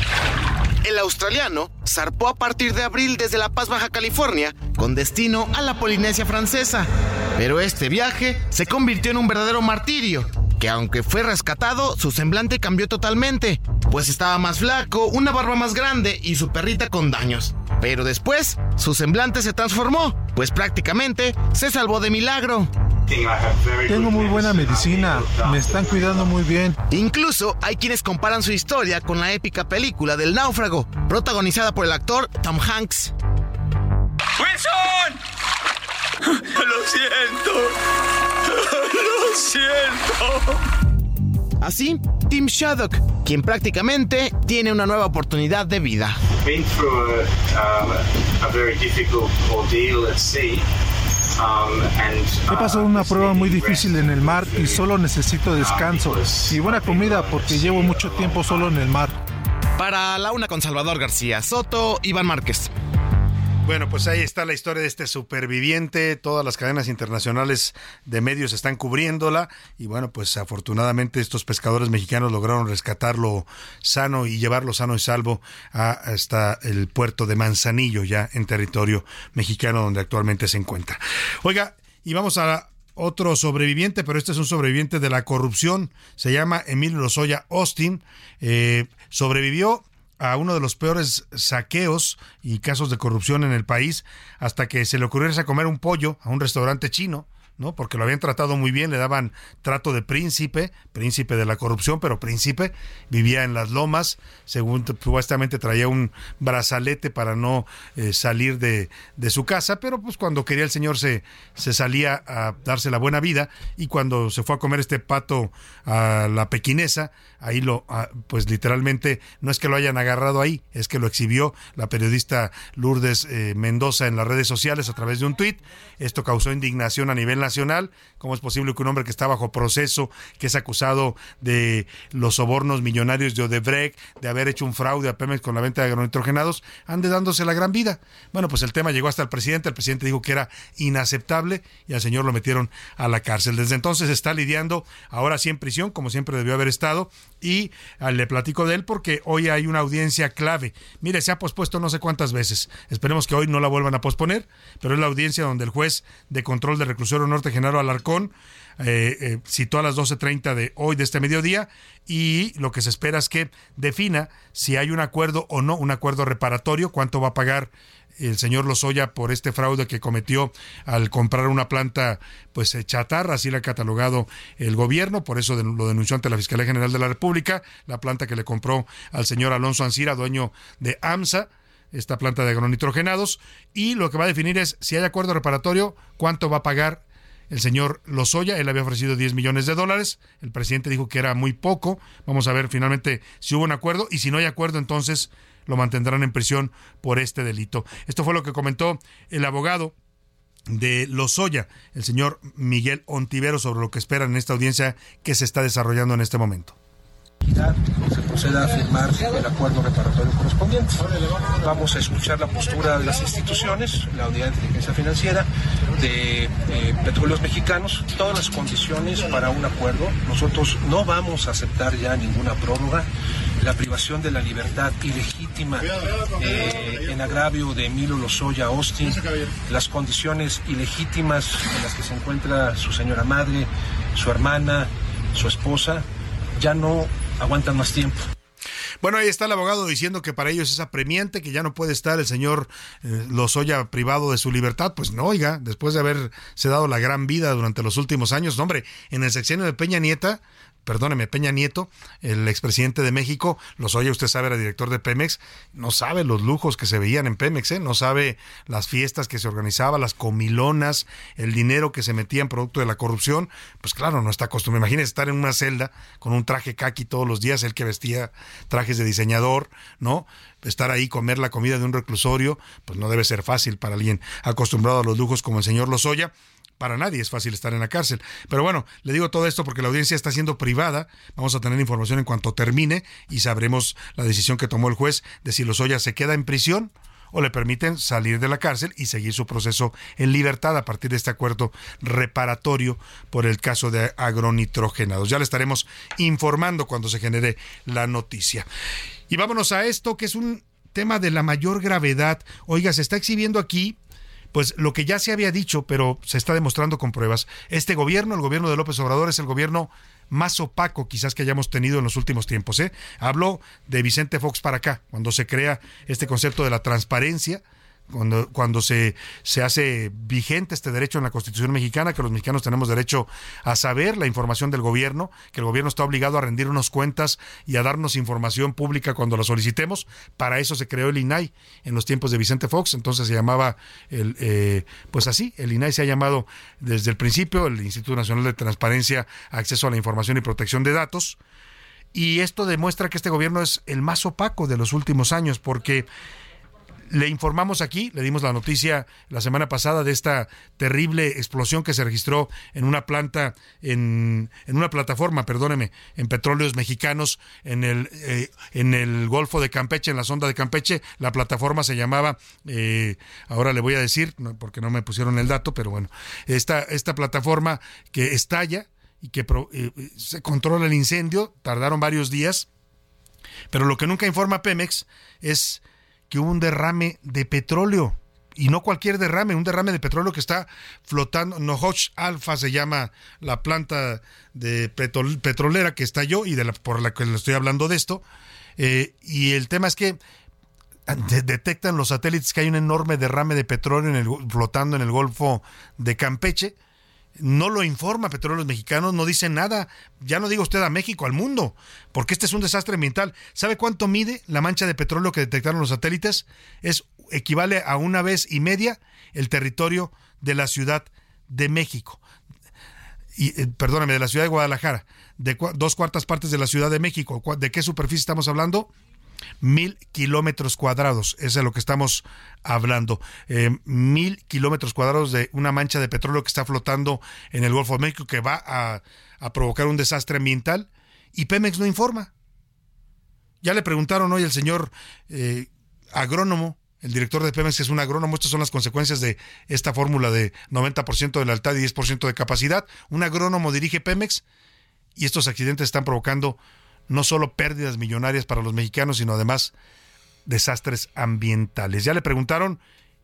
El australiano zarpó a partir de abril desde La Paz, Baja California, con destino a la Polinesia Francesa. Pero este viaje se convirtió en un verdadero martirio, que aunque fue rescatado, su semblante cambió totalmente, pues estaba más flaco, una barba más grande y su perrita con daños. Pero después, su semblante se transformó, pues prácticamente se salvó de milagro. Tengo muy buena medicina, me están cuidando muy bien. Incluso hay quienes comparan su historia con la épica película del náufrago, protagonizada por el actor Tom Hanks. ¡Wilson! ¡Lo siento! ¡Lo siento! Así, Tim Shaddock, quien prácticamente tiene una nueva oportunidad de vida. He pasado una prueba muy difícil en el mar y solo necesito descanso y buena comida porque llevo mucho tiempo solo en el mar. Para La Una con Salvador García Soto, Iván Márquez. Bueno, pues ahí está la historia de este superviviente. Todas las cadenas internacionales de medios están cubriéndola y bueno, pues afortunadamente estos pescadores mexicanos lograron rescatarlo sano y llevarlo sano y salvo a, hasta el puerto de Manzanillo, ya en territorio mexicano, donde actualmente se encuentra. Oiga, y vamos a otro sobreviviente, pero este es un sobreviviente de la corrupción. Se llama Emilio Lozoya Austin. Eh, sobrevivió a uno de los peores saqueos y casos de corrupción en el país, hasta que se le ocurrió irse a comer un pollo a un restaurante chino, ¿no? Porque lo habían tratado muy bien, le daban trato de príncipe, príncipe de la corrupción, pero príncipe. Vivía en las lomas, según supuestamente traía un brazalete para no eh, salir de, de su casa, pero pues cuando quería el señor se, se salía a darse la buena vida, y cuando se fue a comer este pato a la pequinesa, ahí lo, a, pues literalmente, no es que lo hayan agarrado ahí, es que lo exhibió la periodista Lourdes eh, Mendoza en las redes sociales a través de un tuit. Esto causó indignación a nivel nacional nacional. ¿Cómo es posible que un hombre que está bajo proceso, que es acusado de los sobornos millonarios de Odebrecht, de haber hecho un fraude a Pemex con la venta de agronitrogenados, ande dándose la gran vida? Bueno, pues el tema llegó hasta el presidente, el presidente dijo que era inaceptable y al señor lo metieron a la cárcel. Desde entonces está lidiando, ahora sí en prisión, como siempre debió haber estado, y le platico de él porque hoy hay una audiencia clave. Mire, se ha pospuesto no sé cuántas veces, esperemos que hoy no la vuelvan a posponer, pero es la audiencia donde el juez de control de Reclusorio Norte, Genaro Alarcón, Eh, eh, citó a las doce treinta de hoy, de este mediodía, y lo que se espera es que defina si hay un acuerdo o no, un acuerdo reparatorio, cuánto va a pagar el señor Lozoya por este fraude que cometió al comprar una planta pues chatarra, así la ha catalogado el gobierno, por eso lo denunció ante la Fiscalía General de la República, la planta que le compró al señor Alonso Ancira, dueño de AMSA, esta planta de agronitrogenados, y lo que va a definir es si hay acuerdo reparatorio, cuánto va a pagar el señor Lozoya. Él había ofrecido diez millones de dólares, el presidente dijo que era muy poco, vamos a ver finalmente si hubo un acuerdo, y si no hay acuerdo entonces lo mantendrán en prisión por este delito. Esto fue lo que comentó el abogado de Lozoya, el señor Miguel Ontivero, sobre lo que esperan en esta audiencia que se está desarrollando en este momento. Se proceda a firmar el acuerdo reparatorio correspondiente. Vamos a escuchar la postura de las instituciones, la Autoridad de Inteligencia Financiera, de eh, Petróleos Mexicanos, todas las condiciones para un acuerdo. Nosotros no vamos a aceptar ya ninguna prórroga. La privación de la libertad ilegítima eh, en agravio de Emilio Lozoya Austin, las condiciones ilegítimas en las que se encuentra su señora madre, su hermana, su esposa, ya no aguantan más tiempo. Bueno, ahí está el abogado diciendo que para ellos es apremiante, que ya no puede estar el señor eh, Lozoya privado de su libertad. Pues no, oiga, después de haberse dado la gran vida durante los últimos años, no, hombre, en el sexenio de Peña Nieta, perdóneme, Peña Nieto, el expresidente de México, Lozoya, usted sabe, era director de Pemex, no sabe los lujos que se veían en Pemex, ¿eh? No sabe las fiestas que se organizaban, las comilonas, el dinero que se metía en producto de la corrupción. Pues claro, no está acostumbrado. Imagínese estar en una celda con un traje caqui todos los días, él que vestía trajes de diseñador, ¿no? Estar ahí, comer la comida de un reclusorio, pues no debe ser fácil para alguien acostumbrado a los lujos como el señor Lozoya. Para nadie es fácil estar en la cárcel. Pero bueno, le digo todo esto porque la audiencia está siendo privada. Vamos a tener información en cuanto termine y sabremos la decisión que tomó el juez de si Lozoya se queda en prisión o le permiten salir de la cárcel y seguir su proceso en libertad a partir de este acuerdo reparatorio por el caso de agronitrogenados. Ya le estaremos informando cuando se genere la noticia. Y vámonos a esto, que es un tema de la mayor gravedad. Oiga, se está exhibiendo aquí pues lo que ya se había dicho, pero se está demostrando con pruebas. Este gobierno, el gobierno de López Obrador, es el gobierno más opaco quizás que hayamos tenido en los últimos tiempos, ¿eh? Hablo de Vicente Fox para acá, cuando se crea este concepto de la transparencia, cuando, cuando se, se hace vigente este derecho en la Constitución mexicana, que los mexicanos tenemos derecho a saber la información del gobierno, que el gobierno está obligado a rendirnos cuentas y a darnos información pública cuando la solicitemos. Para eso se creó el I N A I en los tiempos de Vicente Fox, entonces se llamaba el, eh, pues así, el I N A I se ha llamado desde el principio el Instituto Nacional de Transparencia, Acceso a la Información y Protección de Datos, y esto demuestra que este gobierno es el más opaco de los últimos años, porque le informamos aquí, le dimos la noticia la semana pasada de esta terrible explosión que se registró en una planta, en, en una plataforma, perdóneme, en Petróleos Mexicanos, en el, eh, en el Golfo de Campeche, en la sonda de Campeche. La plataforma se llamaba, eh, ahora le voy a decir, porque no me pusieron el dato, pero bueno, esta, esta plataforma que estalla y que pro, eh, se controla el incendio, tardaron varios días, pero lo que nunca informa Pemex es que hubo un derrame de petróleo, y no cualquier derrame, un derrame de petróleo que está flotando. Nohoch Alpha se llama la planta de petrol, petrolera que estalló y de la, por la que le estoy hablando de esto, eh, y el tema es que de, detectan los satélites que hay un enorme derrame de petróleo en el, flotando en el Golfo de Campeche. No lo informa Petróleos Mexicanos, no dice nada, ya no digo usted a México, al mundo, porque este es un desastre ambiental. ¿Sabe cuánto mide la mancha de petróleo que detectaron los satélites? Es, equivale a una vez y media el territorio de la Ciudad de México. Y, perdóname, de la ciudad de Guadalajara, de cua, dos cuartas partes de la Ciudad de México. ¿De qué superficie estamos hablando? mil kilómetros cuadrados, es de lo que estamos hablando, eh, mil kilómetros cuadrados de una mancha de petróleo que está flotando en el Golfo de México, que va a, a provocar un desastre ambiental, y Pemex no informa. Ya le preguntaron hoy al señor eh, agrónomo, el director de Pemex, que es un agrónomo, estas son las consecuencias de esta fórmula de noventa por ciento de lealtad y diez por ciento de capacidad. Un agrónomo dirige Pemex y estos accidentes están provocando no solo pérdidas millonarias para los mexicanos, sino además desastres ambientales. Ya le preguntaron,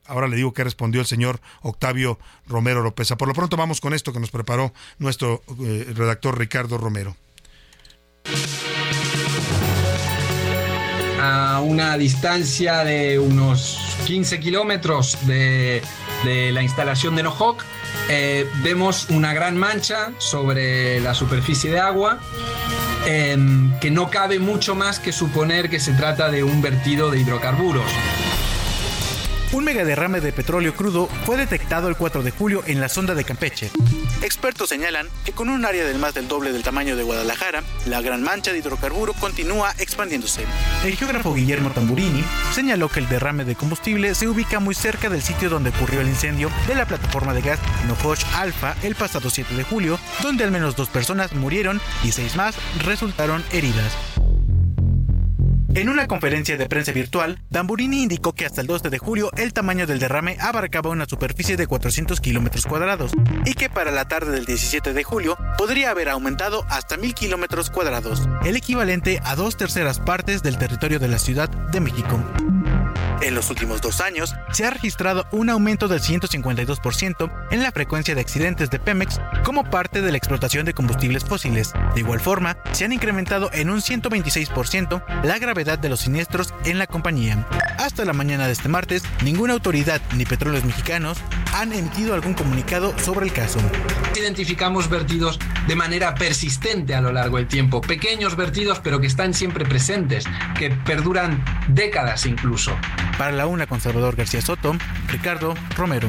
ahora le digo qué respondió el señor Octavio Romero López. Por lo pronto vamos con esto que nos preparó nuestro eh, redactor Ricardo Romero. A una distancia de unos quince kilómetros de, de la instalación de Nohoch, eh, vemos una gran mancha sobre la superficie de agua, eh, que no cabe mucho más que suponer que se trata de un vertido de hidrocarburos. Un megaderrame de petróleo crudo fue detectado el cuatro de julio en la Sonda de Campeche. Expertos señalan que con un área del más del doble del tamaño de Guadalajara, la gran mancha de hidrocarburo continúa expandiéndose. El geógrafo Guillermo Tamburini señaló que el derrame de combustible se ubica muy cerca del sitio donde ocurrió el incendio de la plataforma de gas Nohoch Alpha el pasado siete de julio, donde al menos dos personas murieron y seis más resultaron heridas. En una conferencia de prensa virtual, Tamburini indicó que hasta el doce de julio el tamaño del derrame abarcaba una superficie de cuatrocientos kilómetros cuadrados y que para la tarde del diecisiete de julio podría haber aumentado hasta mil kilómetros cuadrados, el equivalente a dos terceras partes del territorio de la Ciudad de México. En los últimos dos años, se ha registrado un aumento del ciento cincuenta y dos por ciento en la frecuencia de accidentes de Pemex como parte de la explotación de combustibles fósiles. De igual forma, se han incrementado en un ciento veintiséis por ciento la gravedad de los siniestros en la compañía. Hasta la mañana de este martes, ninguna autoridad ni Petróleos Mexicanos han emitido algún comunicado sobre el caso. Identificamos vertidos de manera persistente a lo largo del tiempo, pequeños vertidos pero que están siempre presentes, que perduran décadas incluso. Para la una con Salvador García Soto, Ricardo Romero.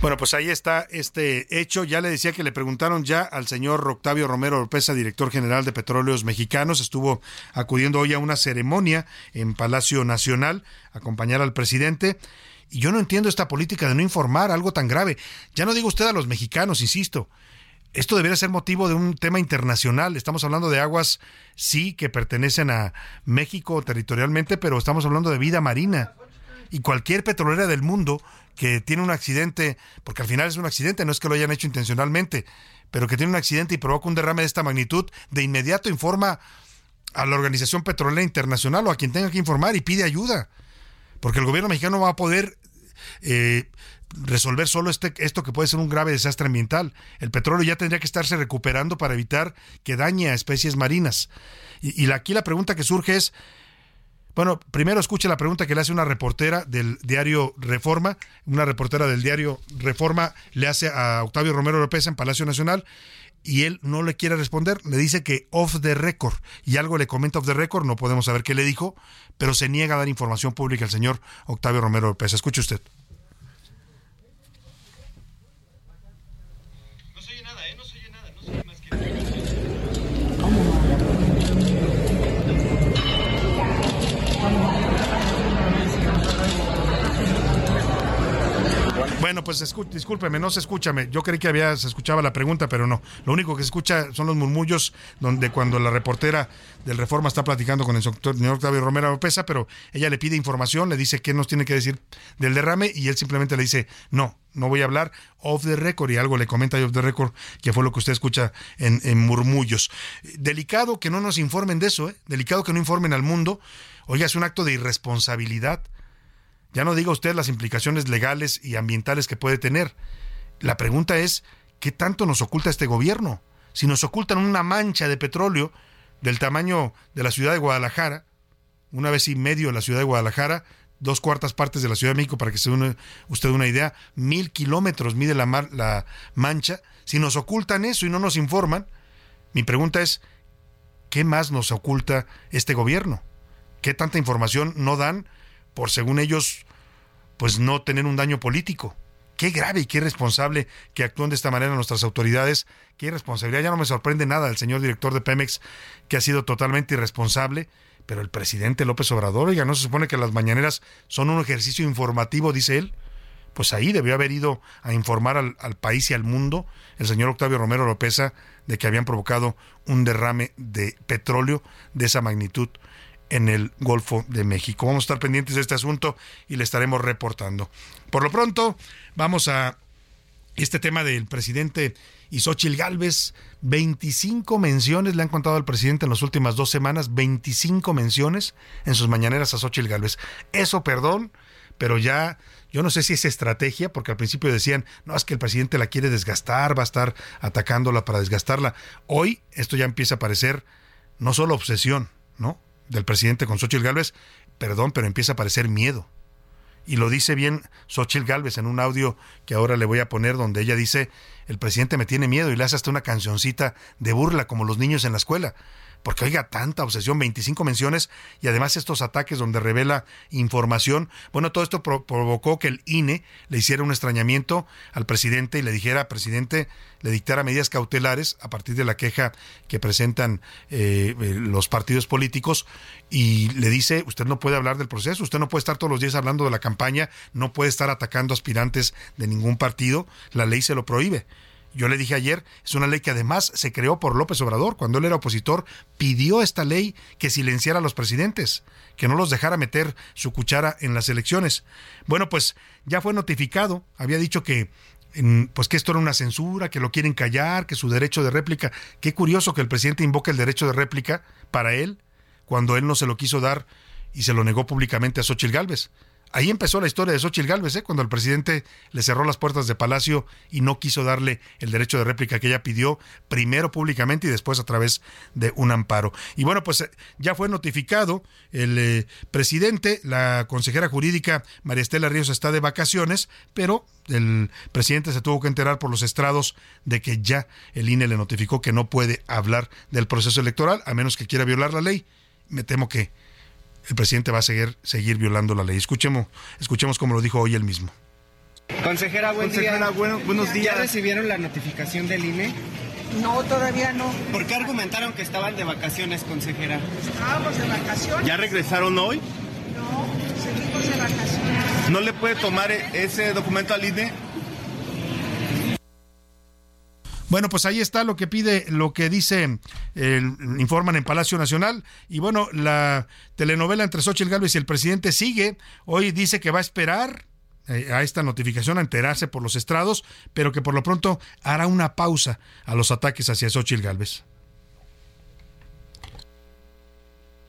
Bueno, pues ahí está este hecho. Ya le decía que le preguntaron ya al señor Octavio Romero López, director general de Petróleos Mexicanos. Estuvo acudiendo hoy a una ceremonia en Palacio Nacional, a acompañar al presidente. Y yo no entiendo esta política de no informar algo tan grave. Ya no digo usted a los mexicanos, insisto. Esto debería ser motivo de un tema internacional. Estamos hablando de aguas, sí, que pertenecen a México territorialmente, pero estamos hablando de vida marina. Y cualquier petrolera del mundo que tiene un accidente, porque al final es un accidente, no es que lo hayan hecho intencionalmente, pero que tiene un accidente y provoca un derrame de esta magnitud, de inmediato informa a la Organización Petrolera Internacional o a quien tenga que informar y pide ayuda. Porque el gobierno mexicano va a poder... Eh, resolver solo este, esto que puede ser un grave desastre ambiental. El petróleo ya tendría que estarse recuperando para evitar que dañe a especies marinas. Y, y la, aquí la pregunta que surge es, bueno, primero escuche la pregunta que le hace una reportera del diario Reforma, una reportera del diario Reforma le hace a Octavio Romero López en Palacio Nacional y él no le quiere responder, le dice que off the record, y algo le comenta off the record, no podemos saber qué le dijo, pero se niega a dar información pública al señor Octavio Romero López. Escuche usted. Bueno, pues escu- discúlpeme, no se escúchame. Yo creí que había, se escuchaba la pregunta, pero no. Lo único que se escucha son los murmullos donde cuando la reportera del Reforma está platicando con el señor Octavio Romero López, pero ella le pide información, le dice qué nos tiene que decir del derrame y él simplemente le dice, no, no voy a hablar, off the record, y algo le comenta off the record, que fue lo que usted escucha en, en murmullos. Delicado que no nos informen de eso, ¿eh? Delicado que no informen al mundo. Oiga, es un acto de irresponsabilidad. Ya no diga usted las implicaciones legales y ambientales que puede tener. La pregunta es, ¿qué tanto nos oculta este gobierno? Si nos ocultan una mancha de petróleo del tamaño de la ciudad de Guadalajara, una vez y medio la ciudad de Guadalajara, dos cuartas partes de la Ciudad de México, para que se dé usted una idea, mil kilómetros mide la, mar, la mancha. Si nos ocultan eso y no nos informan, mi pregunta es, ¿qué más nos oculta este gobierno? ¿Qué tanta información no dan por, según ellos, pues no tener un daño político? qué grave y qué irresponsable que actúen de esta manera nuestras autoridades. Qué irresponsabilidad. Ya no me sorprende nada el señor director de Pemex, que ha sido totalmente irresponsable. Pero el presidente López Obrador, oiga, ¿no se supone que las mañaneras son un ejercicio informativo, dice él? Pues ahí debió haber ido a informar al, al país y al mundo el señor Octavio Romero López de que habían provocado un derrame de petróleo de esa magnitud en el Golfo de México. Vamos a estar pendientes de este asunto y le estaremos reportando. Por lo pronto, vamos a este tema del presidente Xóchitl Gálvez. veinticinco menciones le han contado al presidente en las últimas dos semanas, veinticinco menciones en sus mañaneras a Xóchitl Gálvez. Eso, perdón, pero ya, yo no sé si es estrategia, porque al principio decían, no, es que el presidente la quiere desgastar, va a estar atacándola para desgastarla. Hoy esto ya empieza a parecer no solo obsesión, ¿no?, del presidente con Xóchitl Gálvez, perdón, pero empieza a parecer miedo. Y lo dice bien Xóchitl Gálvez en un audio que ahora le voy a poner, donde ella dice, el presidente me tiene miedo, y le hace hasta una cancioncita de burla, como los niños en la escuela. Porque, oiga, tanta obsesión, veinticinco menciones, y además estos ataques donde revela información. Bueno, todo esto pro- provocó que el I N E le hiciera un extrañamiento al presidente y le dijera, presidente, le dictara medidas cautelares a partir de la queja que presentan eh, los partidos políticos, y le dice, usted no puede hablar del proceso, usted no puede estar todos los días hablando de la campaña, no puede estar atacando aspirantes de ningún partido, la ley se lo prohíbe. Yo le dije ayer, es una ley que además se creó por López Obrador. Cuando él era opositor, pidió esta ley que silenciara a los presidentes, que no los dejara meter su cuchara en las elecciones. Bueno, pues ya fue notificado, había dicho que, pues que esto era una censura, que lo quieren callar, que su derecho de réplica. Qué curioso que el presidente invoque el derecho de réplica para él, cuando él no se lo quiso dar y se lo negó públicamente a Xóchitl Gálvez. Ahí empezó la historia de Xóchitl Gálvez, ¿eh? Cuando el presidente le cerró las puertas de Palacio y no quiso darle el derecho de réplica que ella pidió, primero públicamente y después a través de un amparo. Y bueno, pues ya fue notificado el eh, presidente. La consejera jurídica María Estela Ríos está de vacaciones, pero el presidente se tuvo que enterar por los estrados de que ya el I N E le notificó que no puede hablar del proceso electoral, a menos que quiera violar la ley. Me temo que el presidente va a seguir, seguir violando la ley. Escuchemos, escuchemos como lo dijo hoy él mismo. Consejera, buen Consejera, día. Bueno, buenos días. ¿Ya recibieron la notificación del I N E? No, todavía no. ¿Por qué argumentaron que estaban de vacaciones, consejera? Estábamos de vacaciones. ¿Ya regresaron hoy? No, seguimos de vacaciones. ¿No le puede tomar ese documento al I N E? Bueno, pues ahí está lo que pide, lo que dice, eh, informan en Palacio Nacional. Y bueno, la telenovela entre Xóchitl Gálvez y el presidente sigue. Hoy dice que va a esperar eh, a esta notificación, a enterarse por los estrados, pero que por lo pronto hará una pausa a los ataques hacia Xóchitl Gálvez.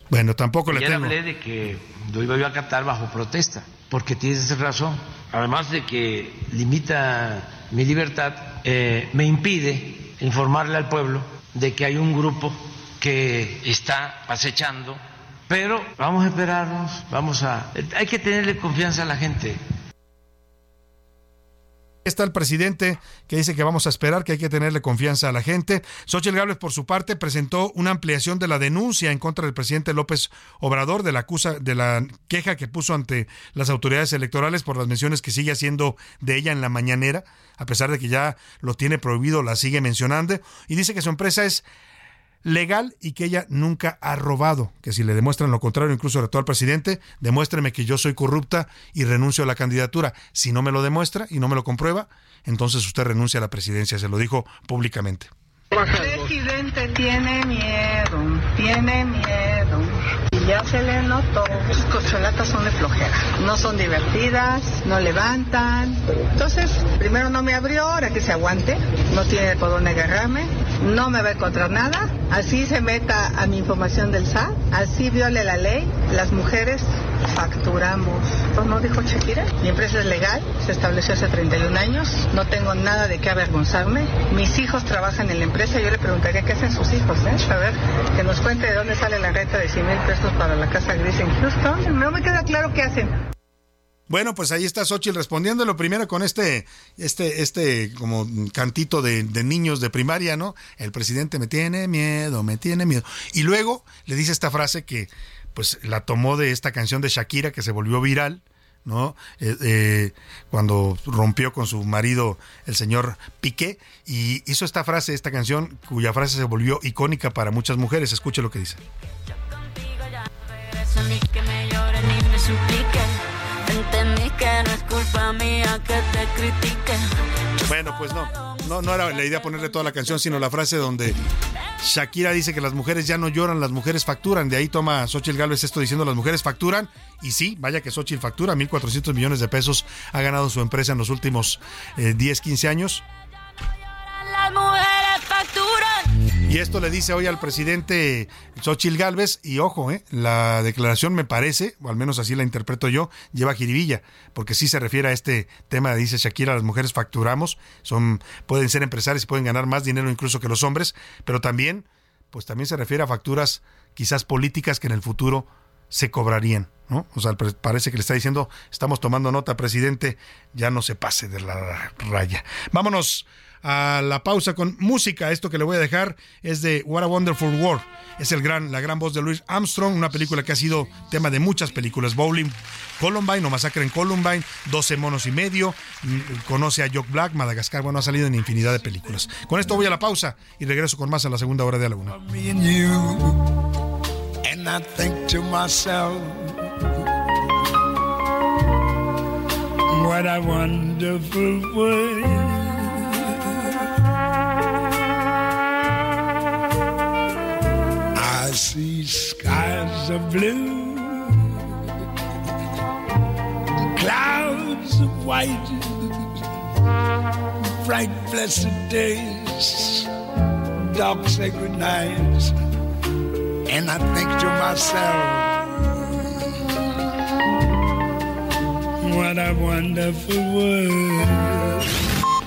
Bueno, tampoco le tengo. Ya hablé de que lo iba yo a captar bajo protesta, porque tienes razón. Además de que limita mi libertad, eh, me impide informarle al pueblo de que hay un grupo que está acechando, pero vamos a esperarnos, vamos a... hay que tenerle confianza a la gente. Está el presidente que dice que vamos a esperar, que hay que tenerle confianza a la gente. Xóchitl Gálvez, por su parte, presentó una ampliación de la denuncia en contra del presidente López Obrador de la acusa, de la queja que puso ante las autoridades electorales por las menciones que sigue haciendo de ella en la mañanera, a pesar de que ya lo tiene prohibido, la sigue mencionando, y dice que su empresa es legal y que ella nunca ha robado, que si le demuestran lo contrario, incluso al actual presidente, demuéstreme que yo soy corrupta y renuncio a la candidatura. Si no me lo demuestra y no me lo comprueba, entonces usted renuncia a la presidencia, se lo dijo públicamente. El presidente tiene miedo, tiene miedo, y ya se le notó. Sus corcholatas son de flojera, no son divertidas, no levantan. Entonces, primero no me abrió, ahora que se aguante, no tiene por dónde agarrarme, no me va a encontrar nada, así se meta a mi información del S A T, así viole la ley, las mujeres facturamos. ¿No dijo Shakira? Mi empresa es legal, se estableció hace treinta y un años, no tengo nada de qué avergonzarme, mis hijos trabajan en la empresa, yo le preguntaría qué hacen sus hijos, ¿eh? A ver, que nos cuente de dónde sale la renta de cien mil pesos para la Casa Gris en Houston, no me queda claro qué hacen. Bueno, pues ahí está Xóchitl respondiendo lo primero con este, este, este como cantito de, de niños de primaria, ¿no? El presidente me tiene miedo, me tiene miedo. Y luego le dice esta frase que pues la tomó de esta canción de Shakira que se volvió viral, ¿no? Eh, eh, cuando rompió con su marido, el señor Piqué, y hizo esta frase, esta canción, cuya frase se volvió icónica para muchas mujeres. Escuche lo que dice. Yo contigo ya regreso, ni que me llore, ni me suplique. Entendí que no es culpa mía que te critique. Bueno, pues no. No, no era la idea ponerle toda la canción, sino la frase donde Shakira dice que las mujeres ya no lloran, las mujeres facturan. De ahí toma Xóchitl Gálvez esto diciendo las mujeres facturan. Y sí, vaya que Xóchitl factura, mil cuatrocientos millones de pesos ha ganado su empresa en los últimos eh, diez, quince años. Las mujeres facturan. Y esto le dice hoy al presidente Xóchitl Gálvez, y ojo, eh, la declaración me parece, o al menos así la interpreto yo, lleva jiribilla, porque sí se refiere a este tema, dice Shakira, las mujeres facturamos, son, pueden ser empresarias y pueden ganar más dinero incluso que los hombres, pero también, pues también se refiere a facturas quizás políticas que en el futuro se cobrarían, ¿no? O sea, parece que le está diciendo, estamos tomando nota, presidente, ya no se pase de la raya. Vámonos a la pausa con música. Esto que le voy a dejar es de What a Wonderful World. Es el gran, la gran voz de Louis Armstrong, una película que ha sido tema de muchas películas. Bowling, Columbine o Masacre en Columbine, doce monos y medio, conoce a Jock Black, Madagascar, bueno, ha salido en infinidad de películas. Con esto voy a la pausa y regreso con más a la segunda hora de A la una. And I think to myself, what a wonderful world. I see skies of blue, clouds of white, bright blessed days, dark sacred nights, and I think to myself, what a wonderful world.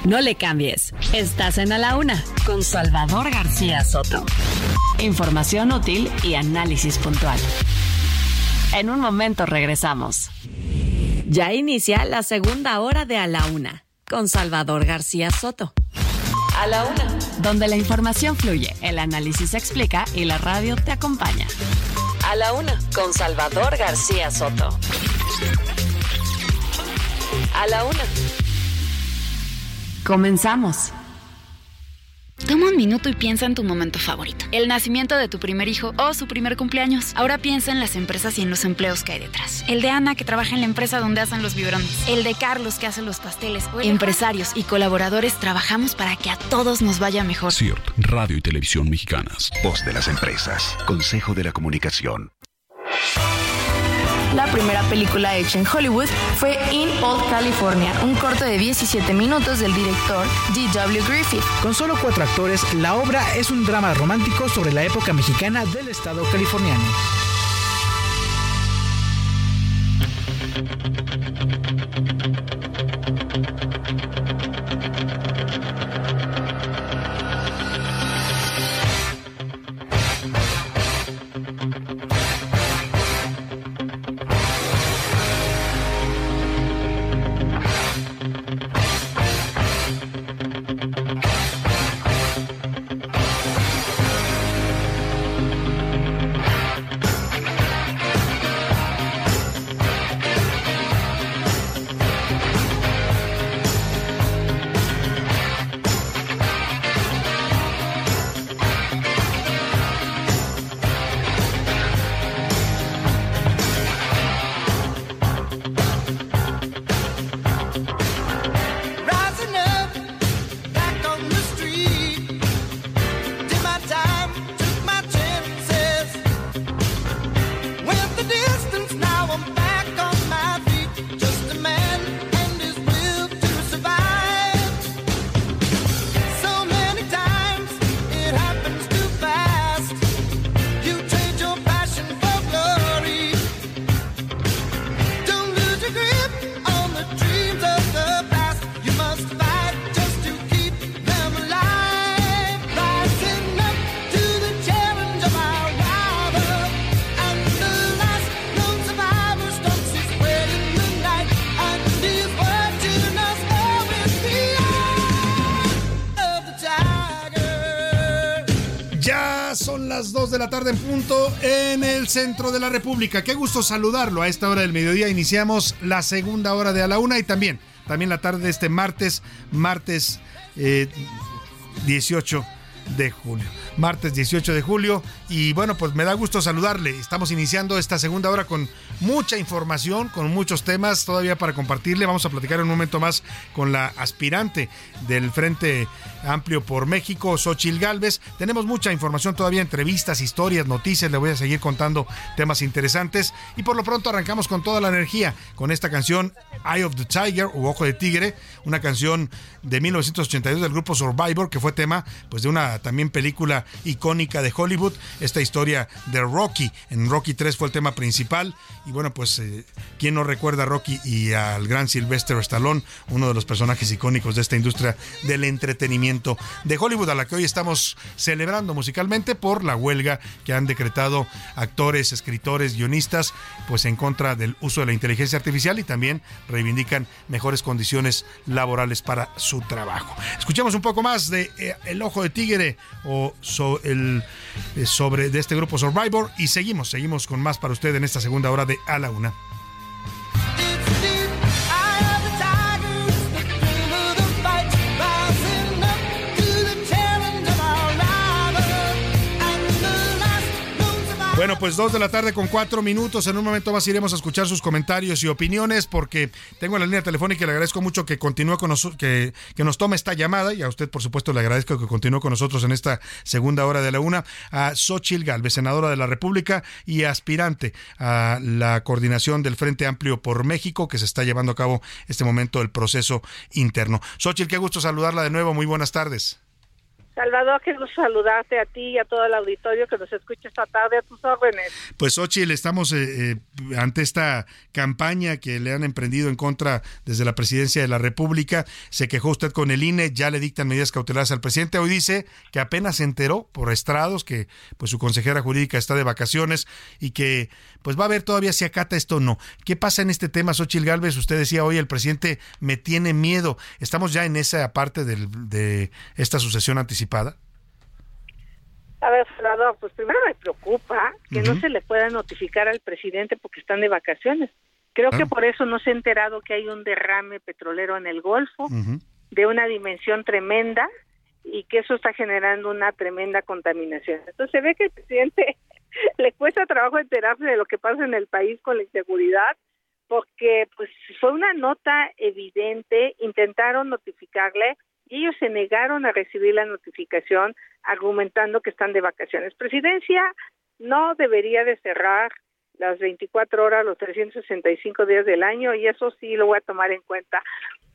No le cambies. Estás en A la Una con Salvador García Soto. Información útil y análisis puntual. En un momento regresamos. Ya inicia la segunda hora de A la Una con Salvador García Soto. A la Una, donde la información fluye, el análisis se explica y la radio te acompaña. A la Una con Salvador García Soto. A la Una. Comenzamos. Toma un minuto y piensa en tu momento favorito. El nacimiento de tu primer hijo o su primer cumpleaños. Ahora piensa en las empresas y en los empleos que hay detrás. El de Ana, que trabaja en la empresa donde hacen los biberones. El de Carlos, que hace los pasteles. Empresarios y colaboradores trabajamos para que a todos nos vaya mejor. C I R T, Radio y Televisión Mexicanas. Voz de las empresas. Consejo de la Comunicación. La primera película hecha en Hollywood fue In Old California, un corto de diecisiete minutos del director D W Griffith. Con solo cuatro actores, la obra es un drama romántico sobre la época mexicana del estado californiano. Ya son las dos de la tarde en punto en el centro de la República. Qué gusto saludarlo. A esta hora del mediodía iniciamos la segunda hora de A la una y también, también la tarde de este martes, martes eh, dieciocho de julio. Martes dieciocho de julio. Y bueno, pues me da gusto saludarle. Estamos iniciando esta segunda hora con mucha información, con muchos temas todavía para compartirle. Vamos a platicar en un momento más con la aspirante del Frente Amplio por México, Xóchitl Gálvez. Tenemos mucha información todavía, entrevistas, historias, noticias. Le voy a seguir contando temas interesantes. Y por lo pronto arrancamos con toda la energía con esta canción Eye of the Tiger o Ojo de Tigre, una canción de mil novecientos ochenta y dos del grupo Survivor, que fue tema pues de una también película icónica de Hollywood, esta historia de Rocky. En Rocky tres fue el tema principal y bueno, pues eh, quién no recuerda a Rocky y al gran Sylvester Stallone, uno de los personajes icónicos de esta industria del entretenimiento de Hollywood, a la que hoy estamos celebrando musicalmente por la huelga que han decretado actores, escritores, guionistas, pues en contra del uso de la inteligencia artificial, y también reivindican mejores condiciones laborales para su trabajo. Escuchemos un poco más de eh, El Ojo de Tigre o So, el, sobre de este grupo Survivor, y seguimos, seguimos con más para usted en esta segunda hora de A la Una. Bueno, pues dos de la tarde con cuatro minutos. En un momento más iremos a escuchar sus comentarios y opiniones, porque tengo la línea telefónica y le agradezco mucho que continúe con nosotros, que, que nos tome esta llamada, y a usted, por supuesto, le agradezco que continúe con nosotros en esta segunda hora de la una, a Xóchitl Gálvez, senadora de la República y aspirante a la coordinación del Frente Amplio por México, que se está llevando a cabo en este momento el proceso interno. Xóchitl, qué gusto saludarla de nuevo. Muy buenas tardes. Salvador, qué gusto saludarte a ti y a todo el auditorio que nos escucha esta tarde, a tus órdenes. Pues Xóchitl, estamos eh, eh, ante esta campaña que le han emprendido en contra desde la presidencia de la República. Se quejó usted con el I N E, ya le dictan medidas cautelares al presidente. Hoy dice que apenas se enteró por estrados que pues su consejera jurídica está de vacaciones y que pues va a ver todavía si acata esto o no. ¿Qué pasa en este tema, Xóchitl Gálvez? Usted decía hoy, el presidente me tiene miedo. ¿Estamos ya en esa parte del, de esta sucesión anticipada? A ver, Salvador, pues primero me preocupa que uh-huh. no se le pueda notificar al presidente porque están de vacaciones. Creo claro. que por eso no se ha enterado que hay un derrame petrolero en el Golfo uh-huh. de una dimensión tremenda y que eso está generando una tremenda contaminación. Entonces se ve que al presidente le cuesta trabajo enterarse de lo que pasa en el país con la inseguridad, porque pues fue una nota evidente, intentaron notificarle y ellos se negaron a recibir la notificación argumentando que están de vacaciones. Presidencia no debería de cerrar las veinticuatro horas, los trescientos sesenta y cinco días del año, y eso sí lo voy a tomar en cuenta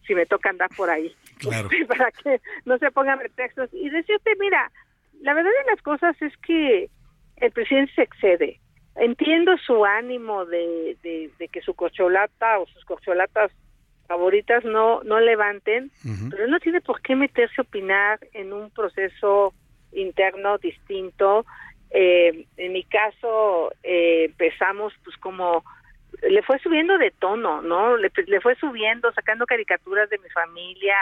si me toca andar por ahí. Claro. Para que no se pongan pretextos. Y decirte, mira, la verdad de las cosas es que el presidente se excede. Entiendo su ánimo de, de, de que su corcholata o sus corcholatas favoritas no no levanten, uh-huh. pero no tiene por qué meterse a opinar en un proceso interno distinto. Eh, en mi caso, eh, empezamos pues como, le fue subiendo de tono, ¿no? Le, le fue subiendo, sacando caricaturas de mi familia,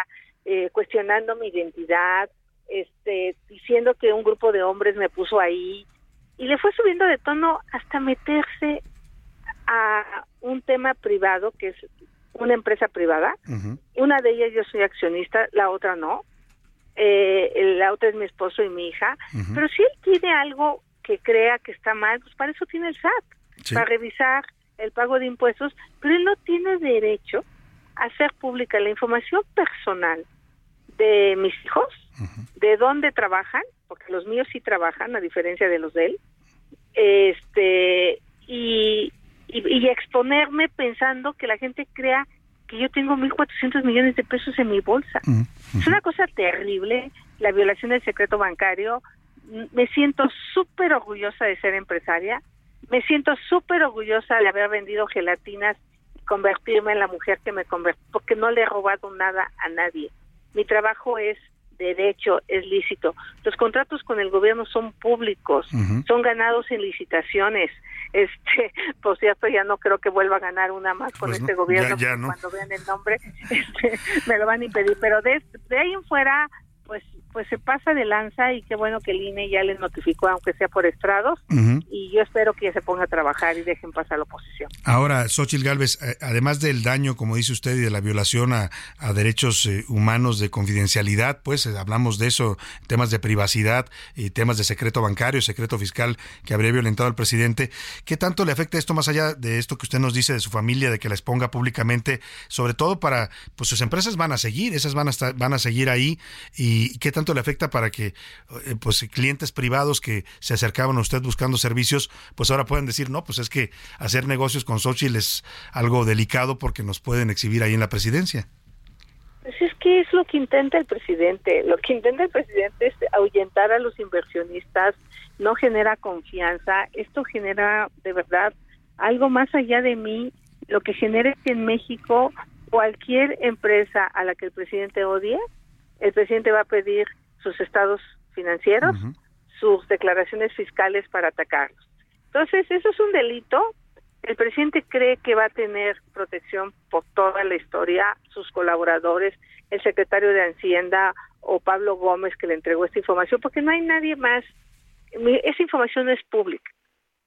eh, cuestionando mi identidad, este diciendo que un grupo de hombres me puso ahí, y le fue subiendo de tono hasta meterse a un tema privado que es una empresa privada, uh-huh. una de ellas yo soy accionista, la otra no, eh, la otra es mi esposo y mi hija, uh-huh. pero si él tiene algo que crea que está mal, pues para eso tiene el S A T, sí. para revisar el pago de impuestos, pero él no tiene derecho a hacer pública la información personal de mis hijos, uh-huh. de dónde trabajan, porque los míos sí trabajan, a diferencia de los de él, este y... Y, y exponerme pensando que la gente crea que yo tengo mil cuatrocientos millones de pesos en mi bolsa. Uh-huh. Es una cosa terrible, la violación del secreto bancario. Me siento súper orgullosa de ser empresaria. Me siento súper orgullosa de haber vendido gelatinas y convertirme en la mujer que me convertí, porque no le he robado nada a nadie. Mi trabajo es derecho, es lícito. Los contratos con el gobierno son públicos, uh-huh. son ganados en licitaciones. Este, por cierto, ya no creo que vuelva a ganar una más con pues este no, gobierno. Ya, ya no. Cuando vean el nombre, este, me lo van a impedir. Pero de, de ahí en fuera, pues pues se pasa de lanza, y qué bueno que el I N E ya les notificó, aunque sea por estrados, uh-huh. y yo espero que ya se ponga a trabajar y dejen pasar la oposición. Ahora, Xóchitl Gálvez, además del daño, como dice usted, y de la violación a, a derechos eh, humanos de confidencialidad, pues eh, hablamos de eso, temas de privacidad y temas de secreto bancario, secreto fiscal que habría violentado al presidente, ¿qué tanto le afecta esto, más allá de esto que usted nos dice de su familia, de que la exponga públicamente, sobre todo para, pues sus empresas van a seguir, esas van a, estar, van a seguir ahí, y qué tanto le afecta para que pues clientes privados que se acercaban a usted buscando servicios, pues ahora puedan decir, no, pues es que hacer negocios con Xóchitl es algo delicado porque nos pueden exhibir ahí en la presidencia? Pues es que es lo que intenta el presidente, lo que intenta el presidente es ahuyentar a los inversionistas, no genera confianza, esto genera de verdad algo más allá de mí, lo que genera es que en México cualquier empresa a la que el presidente odie, el presidente va a pedir sus estados financieros, uh-huh. sus declaraciones fiscales para atacarlos. Entonces, eso es un delito. El presidente cree que va a tener protección por toda la historia, sus colaboradores, el secretario de Hacienda o Pablo Gómez, que le entregó esta información, porque no hay nadie más. Esa información no es pública,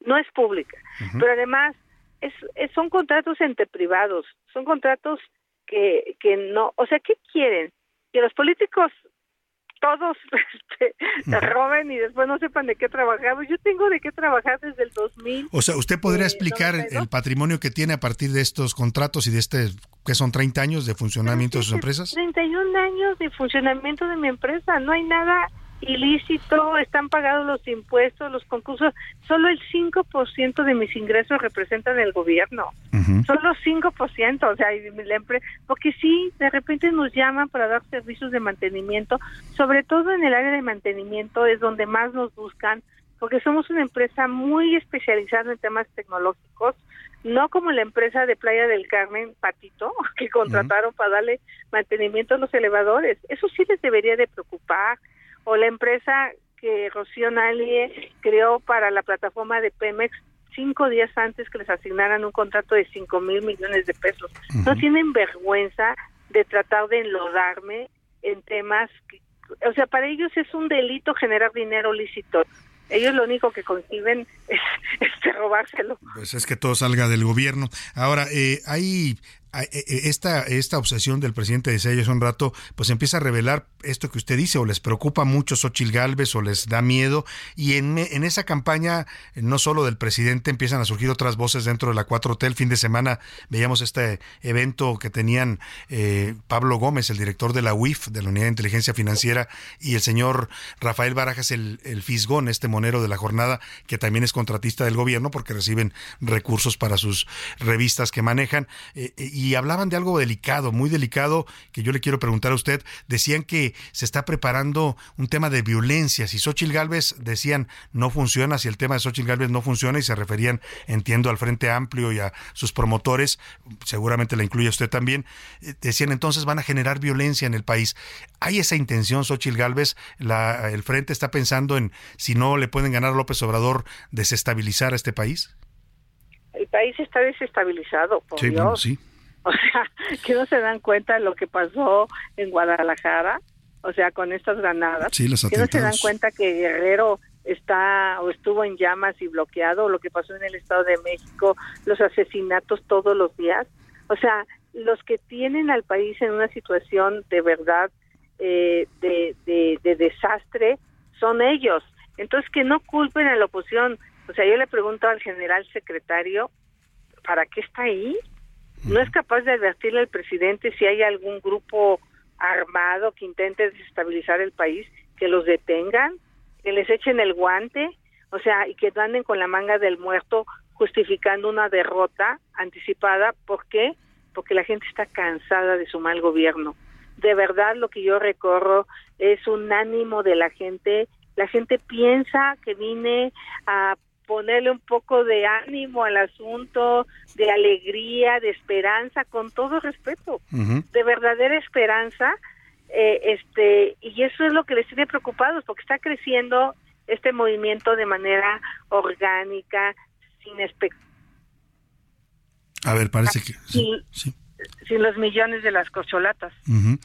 no es pública. Uh-huh. Pero además, es, es, son contratos entre privados, son contratos que, que no... O sea, ¿qué quieren? Que los políticos todos este, se roben y después no sepan de qué trabajar. Yo tengo de qué trabajar desde el dos mil. O sea, ¿usted podría eh, explicar no, no, no. el patrimonio que tiene a partir de estos contratos y de este, que son treinta años de funcionamiento de sus empresas? treinta y un años de funcionamiento de mi empresa. No hay nada ilícito, están pagados los impuestos, los concursos. Solo el cinco por ciento de mis ingresos representan el gobierno. Uh-huh. Solo cinco por ciento, o sea, porque sí, de repente nos llaman para dar servicios de mantenimiento, sobre todo en el área de mantenimiento es donde más nos buscan, porque somos una empresa muy especializada en temas tecnológicos, no como la empresa de Playa del Carmen, Patito, que contrataron uh-huh. para darle mantenimiento a los elevadores. Eso sí les debería de preocupar. O la empresa que Rocío Nalie creó para la plataforma de Pemex cinco días antes que les asignaran un contrato de cinco mil millones de pesos. Uh-huh. No tienen vergüenza de tratar de enlodarme en temas... Que, o sea, para ellos es un delito generar dinero lícito. Ellos lo único que conciben es, es robárselo. Pues es que todo salga del gobierno. Ahora, eh, hay... Esta, esta obsesión del presidente, decía yo hace un rato, pues empieza a revelar esto que usted dice, o les preocupa mucho Xóchitl Gálvez, o les da miedo, y en, en esa campaña, no solo del presidente, empiezan a surgir otras voces dentro de la cuatro T. El fin de semana veíamos este evento que tenían eh, Pablo Gómez, el director de la U I F, de la Unidad de Inteligencia Financiera, y el señor Rafael Barajas, el, el fisgón, este monero de la jornada, que también es contratista del gobierno, porque reciben recursos para sus revistas que manejan, eh, y Y hablaban de algo delicado, muy delicado, que yo le quiero preguntar a usted. Decían que se está preparando un tema de violencia. Si Xóchitl Gálvez, decían, no funciona, si el tema de Xóchitl Gálvez no funciona, y se referían, entiendo, al Frente Amplio y a sus promotores, seguramente la incluye usted también, decían entonces van a generar violencia en el país. ¿Hay esa intención, Xóchitl Gálvez? La, ¿El Frente está pensando en, si no le pueden ganar a López Obrador, desestabilizar a este país? El país está desestabilizado, por sí, Dios. Bueno, sí. O sea, que no se dan cuenta de lo que pasó en Guadalajara, o sea, con estas granadas. Sí, los atentados. Que no se dan cuenta que Guerrero está o estuvo en llamas y bloqueado, lo que pasó en el Estado de México, los asesinatos todos los días. O sea, los que tienen al país en una situación de verdad eh, de, de, de desastre son ellos. Entonces, que no culpen a la oposición. O sea, yo le pregunto al general secretario, ¿para qué está ahí? No es capaz de advertirle al presidente si hay algún grupo armado que intente desestabilizar el país, que los detengan, que les echen el guante, o sea, y que anden con la manga del muerto justificando una derrota anticipada. ¿Por qué? Porque la gente está cansada de su mal gobierno. De verdad, lo que yo recorro es un ánimo de la gente. La gente piensa que vine a ponerle un poco de ánimo al asunto, de alegría, de esperanza, con todo respeto, uh-huh. de verdadera esperanza, eh, este y eso es lo que les tiene preocupados, porque está creciendo este movimiento de manera orgánica, sin espe- A ver, parece que... Sí, sin, sí. sin los millones de las corcholatas. Uh-huh.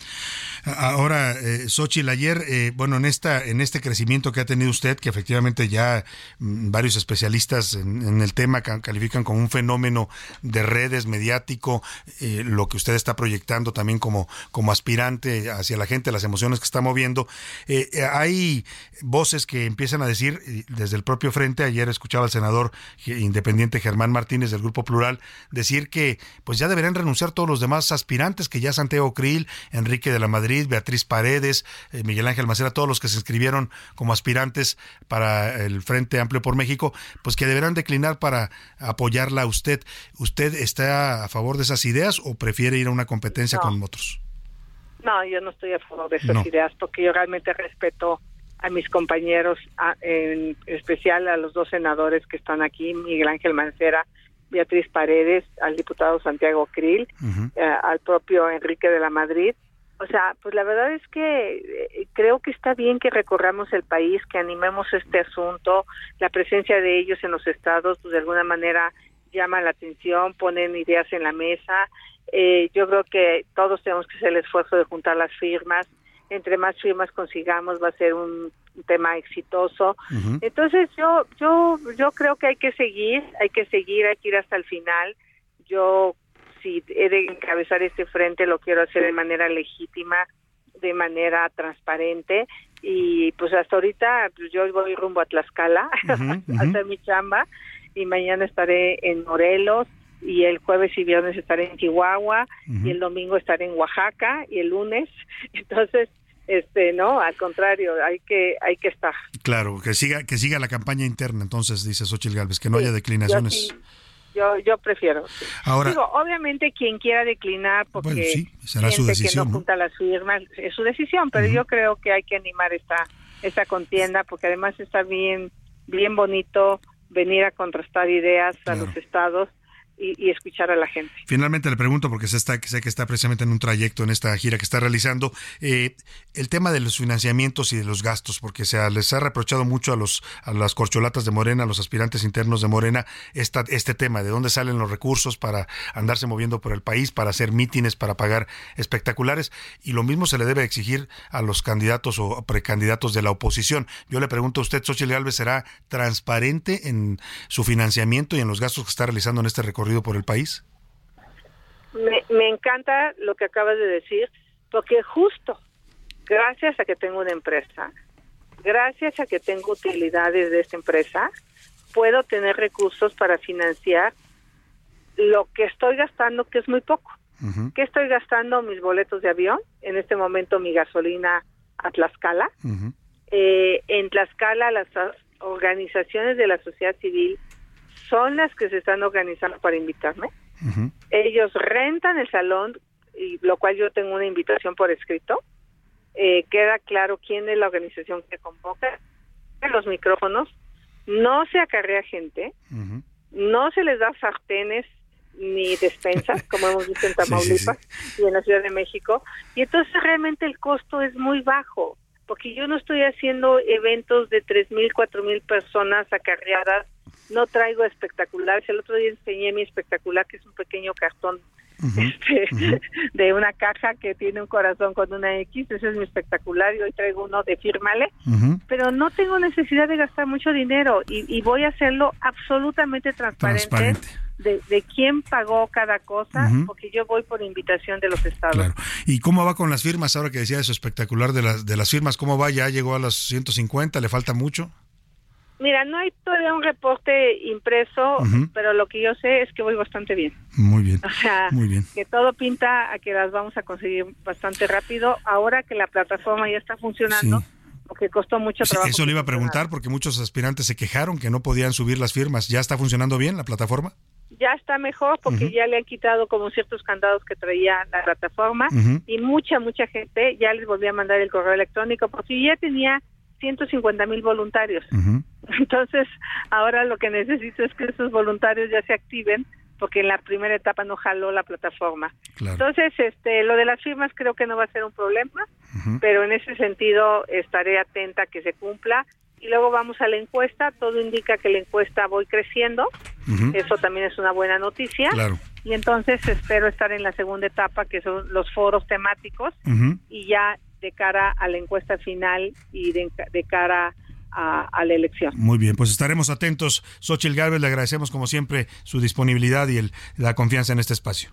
Ahora, eh, Xóchitl, ayer, eh, bueno, en esta en este crecimiento que ha tenido usted, que efectivamente ya m, varios especialistas en, en el tema califican como un fenómeno de redes mediático, eh, lo que usted está proyectando también como, como aspirante hacia la gente, las emociones que está moviendo, eh, hay voces que empiezan a decir, desde el propio Frente, ayer escuchaba al senador independiente Germán Martínez del Grupo Plural decir que pues ya deberían renunciar todos los demás aspirantes, que ya Santiago Krill, Enrique de la Madrid, Beatriz Paredes, eh, Miguel Ángel Mancera, todos los que se inscribieron como aspirantes para el Frente Amplio por México, pues que deberán declinar para apoyarla a usted. ¿Usted está a favor de esas ideas o prefiere ir a una competencia no. con otros? No, yo no estoy a favor de esas no. ideas, porque yo realmente respeto a mis compañeros, a, en especial a los dos senadores que están aquí, Miguel Ángel Mancera, Beatriz Paredes, al diputado Santiago Krill, uh-huh. eh, al propio Enrique de la Madrid. O sea, pues la verdad es que creo que está bien que recorramos el país, que animemos este asunto. La presencia de ellos en los estados, pues de alguna manera llama la atención, ponen ideas en la mesa. Eh, yo creo que todos tenemos que hacer el esfuerzo de juntar las firmas. Entre más firmas consigamos, va a ser un tema exitoso. Uh-huh. Entonces yo yo yo creo que hay que seguir, hay que seguir, hay que ir hasta el final. Yo, si he de encabezar este frente, lo quiero hacer de manera legítima, de manera transparente, y pues hasta ahorita pues yo voy rumbo a Tlaxcala uh-huh, uh-huh. a hacer mi chamba, y mañana estaré en Morelos, y el jueves y viernes estaré en Chihuahua, uh-huh. y el domingo estaré en Oaxaca, y el lunes, entonces, este, no, al contrario, hay que hay que estar. Claro, que siga que siga la campaña interna, entonces, dice Xóchitl Gálvez, que no sí, haya declinaciones. Yo, yo prefiero. Ahora, digo, obviamente quien quiera declinar porque bueno, sí, será su decisión, que no, no junta las firmas, es su decisión, pero uh-huh. yo creo que hay que animar esta esta contienda, porque además está bien bien bonito venir a contrastar ideas claro. a los estados y, y escuchar a la gente. Finalmente le pregunto, porque se está, sé que está precisamente en un trayecto en esta gira que está realizando, eh, el tema de los financiamientos y de los gastos, porque se les ha reprochado mucho a los a las corcholatas de Morena, a los aspirantes internos de Morena, esta, este tema, de dónde salen los recursos para andarse moviendo por el país, para hacer mítines, para pagar espectaculares, y lo mismo se le debe exigir a los candidatos o precandidatos de la oposición. Yo le pregunto a usted, Xóchitl Gálvez, ¿será transparente en su financiamiento y en los gastos que está realizando en este recorrido por el país? Me, me encanta lo que acabas de decir, porque justo gracias a que tengo una empresa, gracias a que tengo utilidades de esta empresa, puedo tener recursos para financiar lo que estoy gastando, que es muy poco. Uh-huh. ¿Qué estoy gastando? Mis boletos de avión, en este momento mi gasolina a Tlaxcala. Uh-huh. Eh, en Tlaxcala las organizaciones de la sociedad civil son las que se están organizando para invitarme. Uh-huh. Ellos rentan el salón, y lo cual yo tengo una invitación por escrito. Eh, queda claro quién es la organización que convoca. Los micrófonos, no se acarrea gente, uh-huh. no se les da sartenes ni despensas, como hemos visto en Tamaulipas sí, sí, sí. y en la Ciudad de México. Y entonces realmente el costo es muy bajo, porque yo no estoy haciendo eventos de tres mil, cuatro mil personas acarreadas. No traigo espectaculares. El otro día enseñé mi espectacular, que es un pequeño cartón uh-huh, este, uh-huh. de una caja que tiene un corazón con una X. Ese es mi espectacular, y hoy traigo uno de fírmale. Uh-huh. Pero no tengo necesidad de gastar mucho dinero, y, y voy a hacerlo absolutamente transparente. transparente. De, de quién pagó cada cosa, uh-huh. porque yo voy por invitación de los estados. Claro. ¿Y cómo va con las firmas? Ahora que decía eso espectacular de las, de las firmas, ¿cómo va? ¿Ya llegó a las ciento cincuenta? ¿Le falta mucho? Mira, no hay todavía un reporte impreso, uh-huh. pero lo que yo sé es que voy bastante bien. Muy bien. O sea, muy bien. Que todo pinta a que las vamos a conseguir bastante rápido, ahora que la plataforma ya está funcionando, sí. porque costó mucho trabajo. Sí, eso le iba a preguntar, porque muchos aspirantes se quejaron que no podían subir las firmas. ¿Ya está funcionando bien la plataforma? Ya está mejor, porque uh-huh. ya le han quitado como ciertos candados que traía la plataforma, uh-huh. y mucha, mucha gente ya les volví a mandar el correo electrónico, porque ya tenía ciento cincuenta mil voluntarios. Uh-huh. Entonces, ahora lo que necesito es que esos voluntarios ya se activen, porque en la primera etapa no jaló la plataforma. Claro. Entonces, este, lo de las firmas creo que no va a ser un problema, uh-huh. pero en ese sentido estaré atenta a que se cumpla. Y luego vamos a la encuesta. Todo indica que la encuesta voy creciendo. Uh-huh. Eso también es una buena noticia. Claro. y entonces espero estar en la segunda etapa, que son los foros temáticos, uh-huh. y ya de cara a la encuesta final y de, de cara a, a la elección. Muy bien, pues estaremos atentos. Xóchitl Gálvez, le agradecemos como siempre su disponibilidad y el, la confianza en este espacio.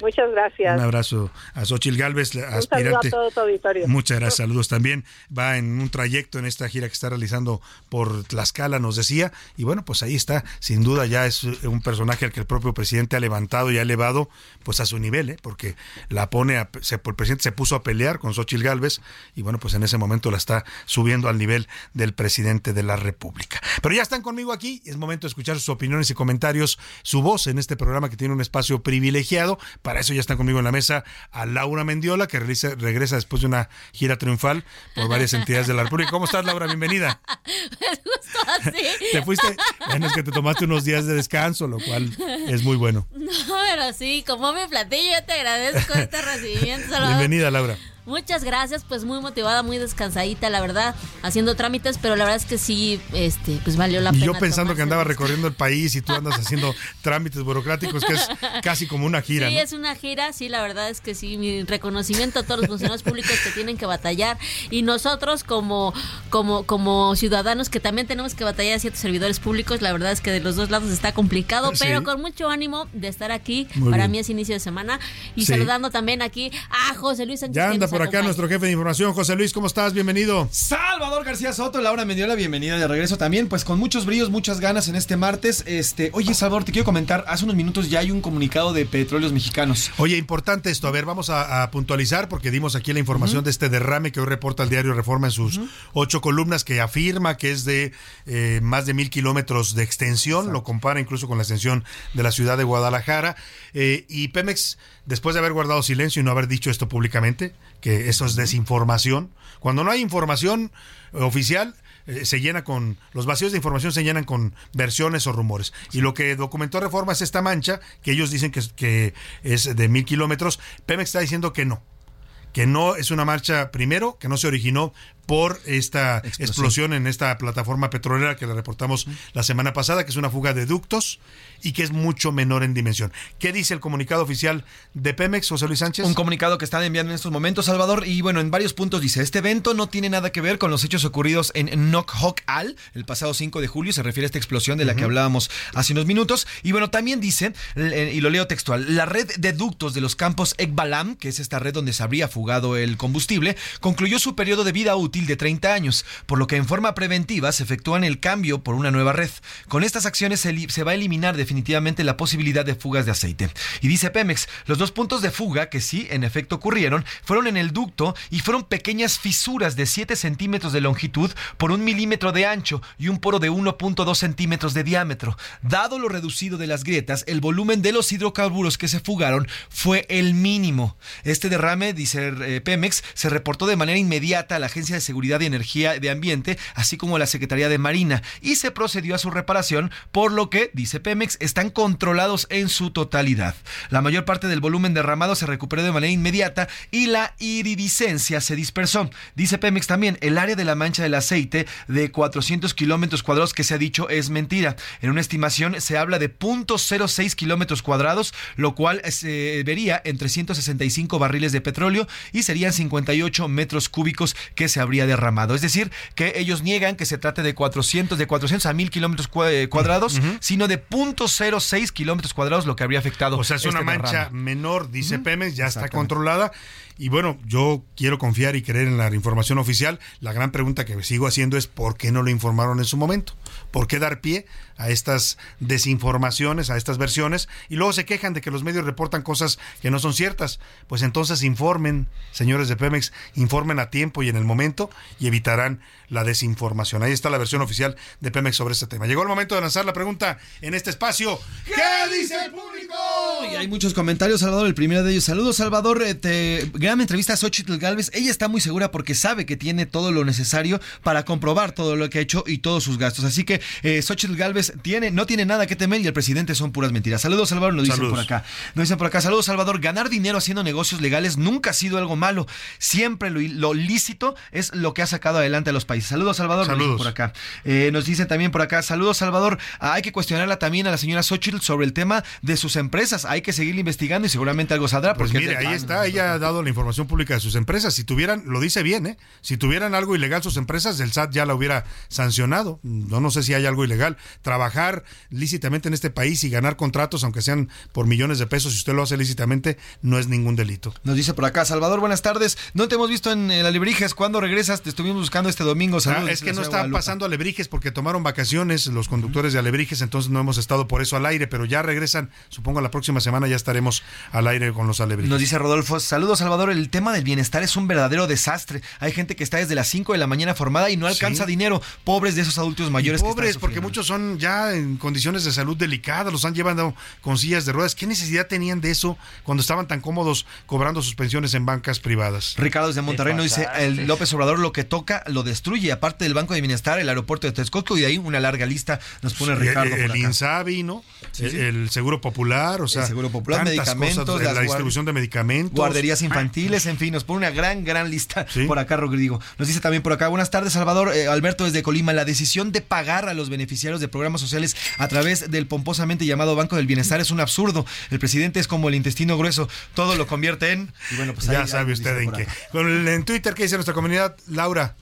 Muchas gracias. Un abrazo a Xóchitl Gálvez, un aspirante. Saludo a todo tu auditorio. Muchas gracias, saludos también. Va en un trayecto en esta gira que está realizando por Tlaxcala, nos decía, y bueno, pues ahí está, sin duda ya es un personaje al que el propio presidente ha levantado y ha elevado pues a su nivel, ¿eh? Porque la pone a, se, el presidente se puso a pelear con Xóchitl Gálvez y bueno, pues en ese momento la está subiendo al nivel del presidente de la República. Pero ya están conmigo aquí, es momento de escuchar sus opiniones y comentarios, su voz en este programa que tiene un espacio privilegiado. Para eso ya están conmigo en la mesa a Laura Mendiola, que regresa, regresa después de una gira triunfal por varias entidades de la República. ¿Cómo estás, Laura? Bienvenida. Justo así. Te fuiste, bueno, es que te tomaste unos días de descanso, lo cual es muy bueno. No, pero sí, como mi platillo, yo te agradezco este recibimiento. Salvador. Bienvenida, Laura. Muchas gracias, pues muy motivada, muy descansadita, la verdad, haciendo trámites, pero la verdad es que sí, este, pues valió la pena. Y yo pensando que andaba recorriendo el país y tú andas haciendo trámites burocráticos, que es casi como una gira. Sí, ¿no? Es una gira, sí, la verdad es que sí, mi reconocimiento a todos los funcionarios públicos que tienen que batallar, y nosotros como, como, como ciudadanos que también tenemos que batallar a ciertos servidores públicos, la verdad es que de los dos lados está complicado, sí. Pero con mucho ánimo de estar aquí, muy para bien. Mí es inicio de semana, y sí. Saludando también aquí a José Luis Sánchez. Por acá nuestro jefe de información, José Luis, ¿cómo estás? Bienvenido. Salvador García Soto, Laura me dio la bienvenida de regreso también, pues con muchos bríos, muchas ganas en este martes. Este, oye, Salvador, te quiero comentar, hace unos minutos ya hay un comunicado de Petróleos Mexicanos. Oye, importante esto, a ver, vamos a, a puntualizar porque dimos aquí la información uh-huh. de este derrame que hoy reporta el diario Reforma en sus uh-huh. ocho columnas, que afirma que es de eh, más de mil kilómetros de extensión, exacto. Lo compara incluso con la extensión de la ciudad de Guadalajara, eh, y Pemex, después de haber guardado silencio y no haber dicho esto públicamente, que eso es desinformación. Cuando no hay información oficial, eh, se llena con los vacíos de información se llenan con versiones o rumores. Y lo que documentó Reforma es esta mancha, que ellos dicen que, que es de mil kilómetros. Pemex está diciendo que no. Que no es una marcha, primero, que no se originó por esta explosión, explosión en esta plataforma petrolera que la reportamos uh-huh. la semana pasada, que es una fuga de ductos y que es mucho menor en dimensión. ¿Qué dice el comunicado oficial de Pemex, José Luis Sánchez? Un comunicado que están enviando en estos momentos, Salvador, y bueno, en varios puntos dice, este evento no tiene nada que ver con los hechos ocurridos en Nohoch Alpha, el pasado cinco de julio, se refiere a esta explosión de la uh-huh. que hablábamos hace unos minutos, y bueno, también dice, y lo leo textual, la red de ductos de los campos Ekbalam, que es esta red donde se habría fugado el combustible, concluyó su periodo de vida útil de treinta años, por lo que en forma preventiva se efectúan el cambio por una nueva red. Con estas acciones se, li- se va a eliminar definitivamente la posibilidad de fugas de aceite. Y dice Pemex, los dos puntos de fuga que sí, en efecto, ocurrieron, fueron en el ducto y fueron pequeñas fisuras de siete centímetros de longitud por un milímetro de ancho y un poro de uno punto dos centímetros de diámetro. Dado lo reducido de las grietas, el volumen de los hidrocarburos que se fugaron fue el mínimo. Este derrame, dice eh, Pemex, se reportó de manera inmediata a la Agencia de Seguridad y Energía de Ambiente, así como la Secretaría de Marina, y se procedió a su reparación, por lo que, dice Pemex, están controlados en su totalidad. La mayor parte del volumen derramado se recuperó de manera inmediata y la iridiscencia se dispersó. Dice Pemex también, el área de la mancha del aceite de cuatrocientos kilómetros cuadrados que se ha dicho es mentira. En una estimación se habla de cero punto cero seis kilómetros cuadrados, lo cual se vería en trescientos sesenta y cinco barriles de petróleo y serían cincuenta y ocho metros cúbicos que se habría derramado. Es decir, que ellos niegan que se trate de cuatrocientos, de cuatrocientos a mil kilómetros cuadrados, uh-huh. sino de cero punto cero seis kilómetros cuadrados lo que habría afectado. O sea, es este una mancha derrama. Menor, dice uh-huh. Pemex, ya está controlada. Y bueno, yo quiero confiar y creer en la información oficial. La gran pregunta que sigo haciendo es ¿por qué no lo informaron en su momento? ¿Por qué dar pie a estas desinformaciones, a estas versiones? Y luego se quejan de que los medios reportan cosas que no son ciertas. Pues entonces informen, señores de Pemex, informen a tiempo y en el momento y evitarán la desinformación. Ahí está la versión oficial de Pemex sobre este tema. Llegó el momento de lanzar la pregunta en este espacio. ¿Qué dice el público? Y hay muchos comentarios, Salvador. El primero de ellos, saludos, Salvador. Te... Gran entrevista a Xóchitl Gálvez. Ella está muy segura porque sabe que tiene todo lo necesario para comprobar todo lo que ha hecho y todos sus gastos. Así que eh, Xóchitl Gálvez tiene, no tiene nada que temer y el presidente son puras mentiras. Saludos, Salvador. Nos dicen por acá. Nos dicen por acá. Saludos, Salvador. Ganar dinero haciendo negocios legales nunca ha sido algo malo. Siempre lo, lo lícito es es lo que ha sacado adelante a los países. Saludos, Salvador. Saludos. Por acá. Eh, nos dicen también por acá, saludos, Salvador. Ah, hay que cuestionarla también a la señora Xóchitl sobre el tema de sus empresas. Hay que seguir investigando y seguramente algo saldrá. Porque pues mire, ahí está, ella ha dado la información pública de sus empresas. Si tuvieran, lo dice bien, ¿eh? Si tuvieran algo ilegal sus empresas, el S A T ya la hubiera sancionado. No, no sé si hay algo ilegal. Trabajar lícitamente en este país y ganar contratos, aunque sean por millones de pesos, si usted lo hace lícitamente, no es ningún delito. Nos dice por acá, Salvador, buenas tardes. No te hemos visto en, en Alebrijes. ¿Cuándo regresas? Te estuvimos buscando este domingo. Saludos. Ah, es que no está pasando Alebrijes porque tomaron vacaciones los conductores de Alebrijes, entonces no hemos estado por eso al aire, pero ya regresan, supongo la próxima semana ya estaremos al aire con los Alebrijes. Nos dice Rodolfo, saludos, Salvador, el tema del bienestar es un verdadero desastre. Hay gente que está desde las cinco de la mañana formada y no alcanza sí. dinero. Pobres de esos adultos mayores. Y pobres, que están porque muchos son ya en condiciones de salud delicadas, los han llevado con sillas de ruedas. ¿Qué necesidad tenían de eso cuando estaban tan cómodos cobrando sus pensiones en bancas privadas? Ricardo desde Monterrey nos dice, el López Obrador lo que toca lo destruye, aparte del Banco de Bienestar, el aeropuerto de Texcoco, y de ahí una larga lista nos pone sí, Ricardo. El, el INSABI, ¿no? Sí, sí. El Seguro Popular, o sea, el Seguro Popular, medicamentos, cosas, la guard- distribución de medicamentos, guarderías infantiles, en fin, nos pone una gran, gran lista sí. por acá, Rodrigo. Nos dice también por acá, buenas tardes, Salvador, eh, Alberto desde Colima, la decisión de pagar a los beneficiarios de programas sociales a través del pomposamente llamado Banco del Bienestar es un absurdo. El presidente es como el intestino grueso, todo lo convierte en... Y bueno, pues ahí, ya sabe ahí usted en qué. En Twitter, ¿qué dice nuestra comunidad? Laura.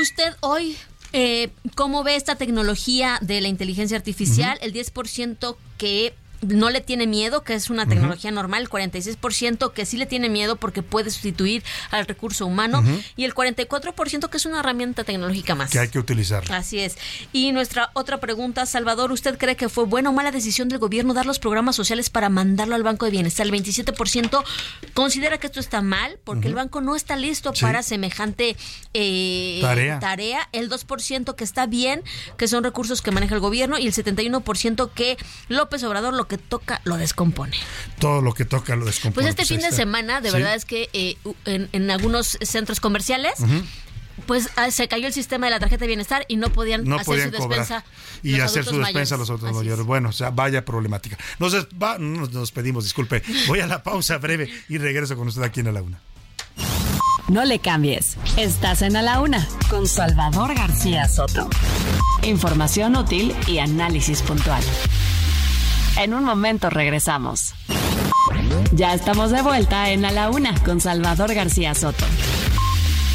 Usted hoy... Eh, ¿Cómo ve esta tecnología de la inteligencia artificial? Uh-huh. El diez por ciento que no le tiene miedo, que es una tecnología uh-huh. normal, el cuarenta y seis por ciento que sí le tiene miedo porque puede sustituir al recurso humano uh-huh. y el cuarenta y cuatro por ciento que es una herramienta tecnológica más. Que hay que utilizarla. Así es. Y nuestra otra pregunta, Salvador, ¿usted cree que fue buena o mala decisión del gobierno dar los programas sociales para mandarlo al Banco de Bienestar? El veintisiete por ciento considera que esto está mal porque uh-huh. el banco no está listo sí. para semejante eh, tarea. tarea. El dos por ciento que está bien, que son recursos que maneja el gobierno, y el setenta y uno por ciento que López Obrador lo que toca lo descompone. Todo lo que toca lo descompone. Pues este pues fin está. de semana, de ¿Sí? verdad es que eh, en, en algunos centros comerciales... Uh-huh. Pues se cayó el sistema de la tarjeta de bienestar y no podían no hacer podían su despensa y hacer su despensa a los adultos mayores. Bueno, o sea, vaya problemática. Nos, des- va- nos, nos pedimos, disculpe. Voy a la pausa breve y regreso con usted aquí en A la Una. No le cambies. Estás en A la Una con Salvador García Soto. Información útil y análisis puntual. En un momento regresamos. Ya estamos de vuelta en A la Una con Salvador García Soto.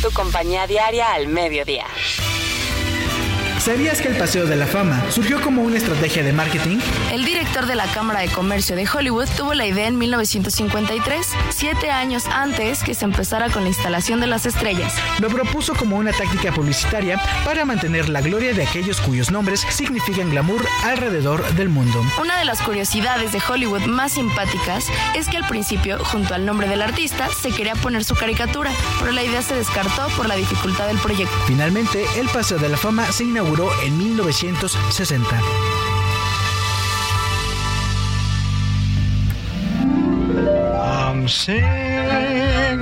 Tu compañía diaria al mediodía. ¿Sabías que el Paseo de la Fama surgió como una estrategia de marketing? El director de la Cámara de Comercio de Hollywood tuvo la idea en mil novecientos cincuenta y tres, siete años antes que se empezara con la instalación de las estrellas. Lo propuso como una táctica publicitaria para mantener la gloria de aquellos cuyos nombres significan glamour alrededor del mundo. Una de las curiosidades de Hollywood más simpáticas es que al principio, junto al nombre del artista, se quería poner su caricatura, pero la idea se descartó por la dificultad del proyecto. Finalmente, el Paseo de la Fama se inauguró en mil novecientos sesenta. I'm singing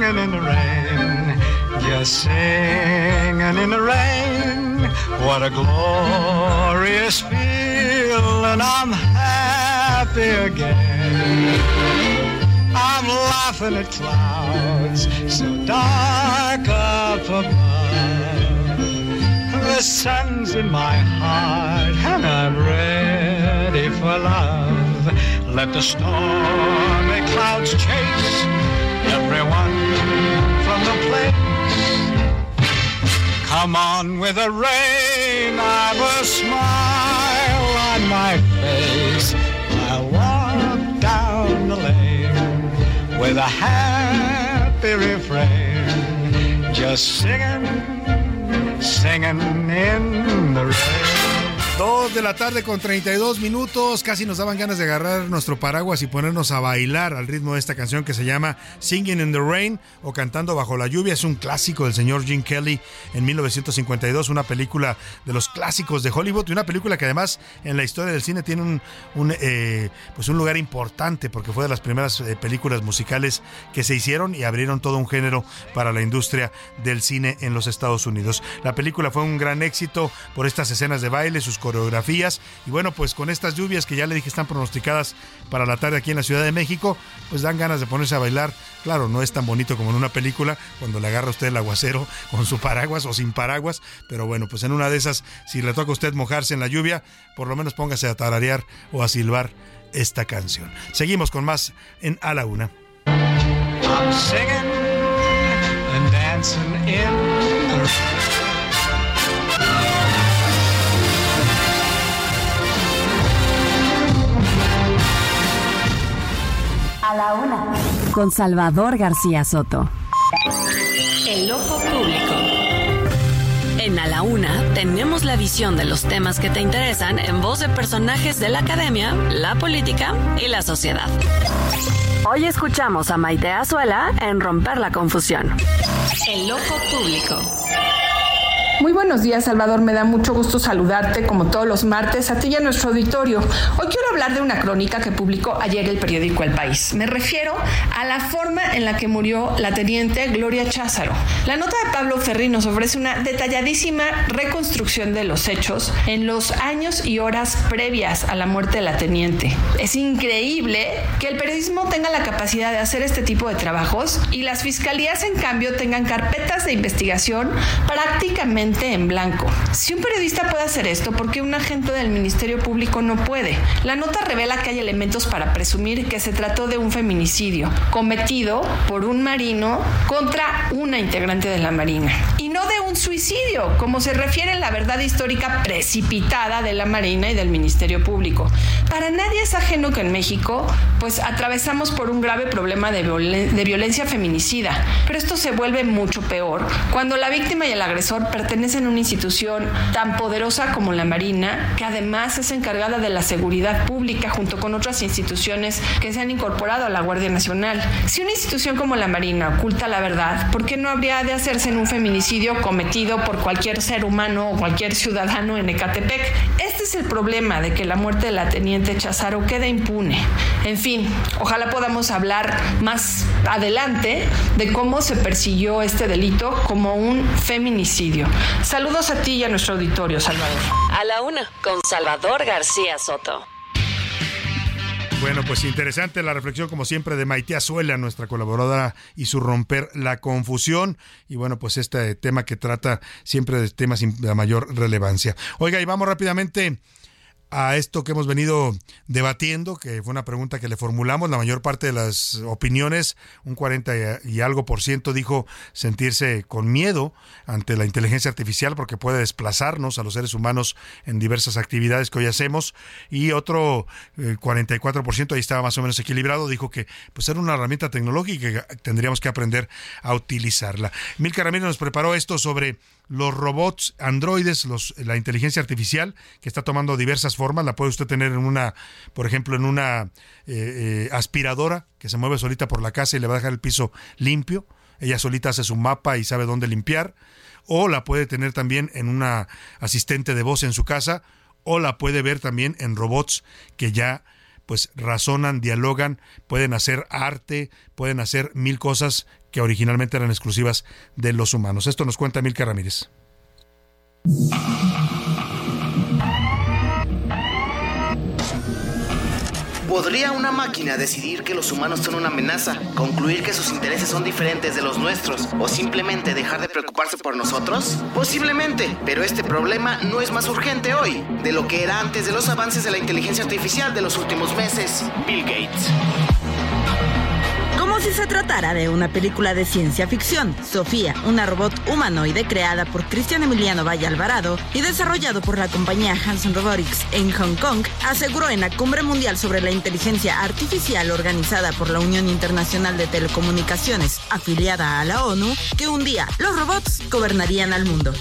in the rain, just singing in the rain. What a glorious feeling, I'm happy again. I'm laughing at clouds so dark up above. The sun's in my heart and I'm ready for love. Let the stormy clouds chase everyone from the place. Come on with the rain, I've a smile on my face. I'll walk down the lane with a happy refrain, just singing. Singing in the rain. Dos de la tarde con treinta y dos minutos. Casi nos daban ganas de agarrar nuestro paraguas y ponernos a bailar al ritmo de esta canción que se llama Singing in the Rain o Cantando bajo la lluvia. Es un clásico del señor Gene Kelly en mil novecientos cincuenta y dos, una película de los clásicos de Hollywood y una película que además en la historia del cine tiene un, un, eh, pues un lugar importante porque fue de las primeras eh, películas musicales que se hicieron y abrieron todo un género para la industria del cine en los Estados Unidos. La película fue un gran éxito por estas escenas de baile, sus coreografías. Y bueno, pues con estas lluvias que ya le dije están pronosticadas para la tarde aquí en la Ciudad de México, pues dan ganas de ponerse a bailar. Claro, no es tan bonito como en una película, cuando le agarra usted el aguacero con su paraguas o sin paraguas, pero bueno, pues en una de esas, si le toca a usted mojarse en la lluvia, por lo menos póngase a tararear o a silbar esta canción. Seguimos con más en A la Una. I'm singing and dancing in the rain. A la Una. Con Salvador García Soto. El ojo público. En A la Una tenemos la visión de los temas que te interesan en voz de personajes de la academia, la política y la sociedad. Hoy escuchamos a Maite Azuela en Romper la Confusión. El ojo público. Muy buenos días, Salvador, me da mucho gusto saludarte como todos los martes a ti y a nuestro auditorio. Hoy quiero hablar de una crónica que publicó ayer el periódico El País. Me refiero a la forma en la que murió la teniente Gloria Cházaro. La nota de Pablo Ferri nos ofrece una detalladísima reconstrucción de los hechos en los años y horas previas a la muerte de la teniente. Es increíble que el periodismo tenga la capacidad de hacer este tipo de trabajos y las fiscalías, en cambio, tengan carpetas de investigación prácticamente en blanco. Si un periodista puede hacer esto, ¿por qué un agente del Ministerio Público no puede? La nota revela que hay elementos para presumir que se trató de un feminicidio cometido por un marino contra una integrante de la Marina y no de un suicidio, como se refiere la verdad histórica precipitada de la Marina y del Ministerio Público. Para nadie es ajeno que en México, pues atravesamos por un grave problema de, violen- de violencia feminicida, pero esto se vuelve mucho peor cuando la víctima y el agresor pertenecen en una institución tan poderosa como la Marina, que además es encargada de la seguridad pública junto con otras instituciones que se han incorporado a la Guardia Nacional. Si una institución como la Marina oculta la verdad, ¿por qué no habría de hacerse en un feminicidio cometido por cualquier ser humano o cualquier ciudadano en Ecatepec? Este es el problema de que la muerte de la teniente Cházaro queda impune. En fin, ojalá podamos hablar más adelante de cómo se persiguió este delito como un feminicidio. Saludos a ti y a nuestro auditorio, Salvador. A la Una, con Salvador García Soto. Bueno, pues interesante la reflexión, como siempre, de Maite Azuela, nuestra colaboradora, y su Romper la Confusión. Y bueno, pues este tema que trata siempre de temas de mayor relevancia. Oiga, y vamos rápidamente a esto que hemos venido debatiendo, que fue una pregunta que le formulamos. La mayor parte de las opiniones, un cuarenta y algo por ciento, dijo sentirse con miedo ante la inteligencia artificial porque puede desplazarnos a los seres humanos en diversas actividades que hoy hacemos, y otro cuarenta y cuatro por ciento, ahí estaba más o menos equilibrado, dijo que pues era una herramienta tecnológica y que tendríamos que aprender a utilizarla. Milka Ramírez nos preparó esto sobre los robots androides, los, la inteligencia artificial, que está tomando diversas formas. La puede usted tener en una, por ejemplo, en una eh, eh, aspiradora que se mueve solita por la casa y le va a dejar el piso limpio. Ella solita hace su mapa y sabe dónde limpiar. O la puede tener también en una asistente de voz en su casa. O la puede ver también en robots que ya pues razonan, dialogan, pueden hacer arte, pueden hacer mil cosas que originalmente eran exclusivas de los humanos. Esto nos cuenta Milka Ramírez. ¿Podría una máquina decidir que los humanos son una amenaza, concluir que sus intereses son diferentes de los nuestros o simplemente dejar de preocuparse por nosotros? Posiblemente, pero este problema no es más urgente hoy de lo que era antes de los avances de la inteligencia artificial de los últimos meses. Bill Gates. Como si se tratara de una película de ciencia ficción, Sofía, una robot humanoide creada por Cristian Emiliano Valle Alvarado y desarrollado por la compañía Hanson Robotics en Hong Kong, aseguró en la Cumbre Mundial sobre la Inteligencia Artificial organizada por la Unión Internacional de Telecomunicaciones, afiliada a la ONU, que un día los robots gobernarían al mundo.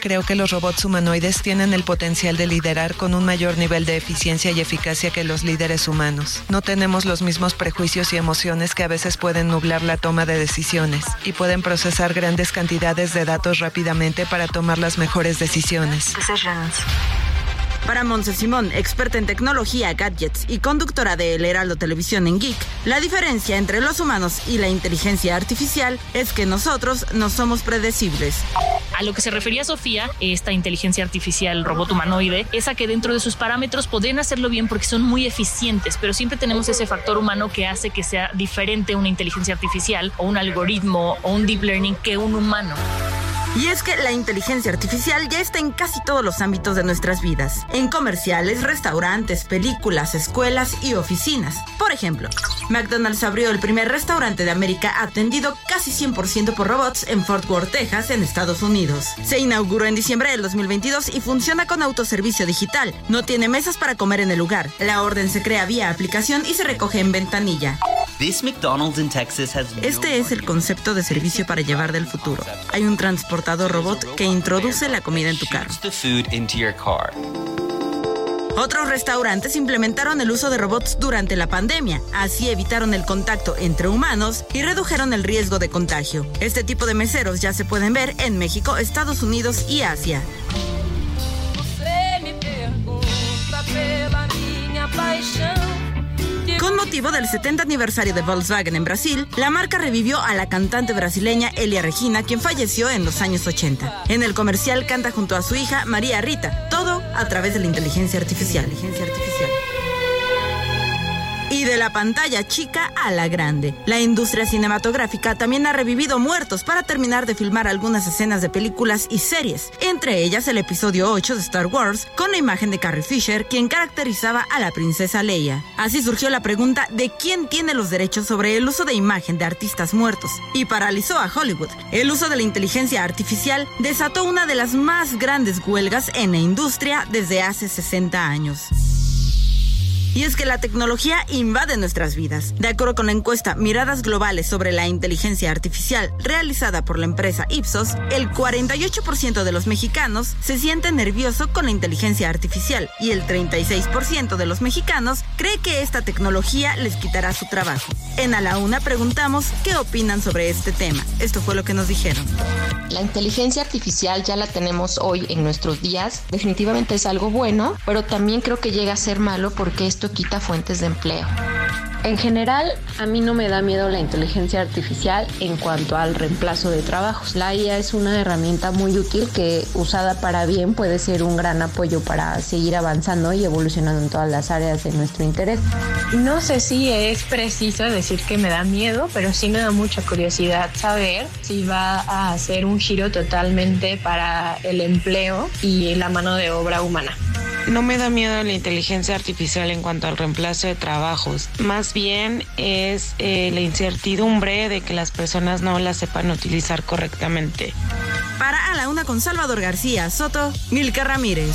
Creo que los robots humanoides tienen el potencial de liderar con un mayor nivel de eficiencia y eficacia que los líderes humanos. No tenemos los mismos prejuicios y emociones emociones que a veces pueden nublar la toma de decisiones y pueden procesar grandes cantidades de datos rápidamente para tomar las mejores decisiones. Para Montse Simón, experta en tecnología, gadgets y conductora de El Heraldo Televisión en Geek, la diferencia entre los humanos y la inteligencia artificial es que nosotros no somos predecibles. A lo que se refería Sofía, esta inteligencia artificial robot humanoide, es a que dentro de sus parámetros podrían hacerlo bien porque son muy eficientes, pero siempre tenemos ese factor humano que hace que sea diferente una inteligencia artificial o un algoritmo o un deep learning que un humano. Y es que la inteligencia artificial ya está en casi todos los ámbitos de nuestras vidas, en comerciales, restaurantes, películas, escuelas y oficinas. Por ejemplo, McDonald's abrió el primer restaurante de América atendido casi cien por ciento por robots en Fort Worth, Texas, en Estados Unidos. Se inauguró en diciembre del dos mil veintidós y funciona con autoservicio digital. No tiene mesas para comer en el lugar. La orden se crea vía aplicación y se recoge en ventanilla. Este es el concepto de servicio para llevar del futuro. Hay un transportador robot que introduce la comida en tu carro. Otros restaurantes implementaron el uso de robots durante la pandemia, así evitaron el contacto entre humanos y redujeron el riesgo de contagio. Este tipo de meseros ya se pueden ver en México, Estados Unidos y Asia. Con motivo del setenta aniversario de Volkswagen en Brasil, la marca revivió a la cantante brasileña Elia Regina, quien falleció en los años ochenta. En el comercial canta junto a su hija María Rita, todo a través de la inteligencia artificial. Inteligencia artificial. Y de la pantalla chica a la grande, la industria cinematográfica también ha revivido muertos para terminar de filmar algunas escenas de películas y series, entre ellas el episodio ocho de Star Wars, con la imagen de Carrie Fisher, quien caracterizaba a la princesa Leia. Así surgió la pregunta de quién tiene los derechos sobre el uso de imagen de artistas muertos, y paralizó a Hollywood. El uso de la inteligencia artificial desató una de las más grandes huelgas en la industria desde hace sesenta años. Y es que la tecnología invade nuestras vidas. De acuerdo con la encuesta Miradas Globales sobre la Inteligencia Artificial realizada por la empresa Ipsos, el cuarenta y ocho por ciento de los mexicanos se siente nervioso con la inteligencia artificial y el treinta y seis por ciento de los mexicanos cree que esta tecnología les quitará su trabajo. En A la una preguntamos qué opinan sobre este tema. Esto fue lo que nos dijeron. La inteligencia artificial ya la tenemos hoy en nuestros días. Definitivamente es algo bueno, pero también creo que llega a ser malo porque esto quita fuentes de empleo. En general, a mí no me da miedo la inteligencia artificial en cuanto al reemplazo de trabajos. La I A es una herramienta muy útil que, usada para bien, puede ser un gran apoyo para seguir avanzando y evolucionando en todas las áreas de nuestro interés. No sé si es preciso decir que me da miedo, pero sí me da mucha curiosidad saber si va a hacer un giro totalmente para el empleo y la mano de obra humana. No me da miedo la inteligencia artificial en cuanto al reemplazo de trabajos. Más bien es eh, la incertidumbre de que las personas no la sepan utilizar correctamente. Para A la Una con Salvador García Soto, Milka Ramírez.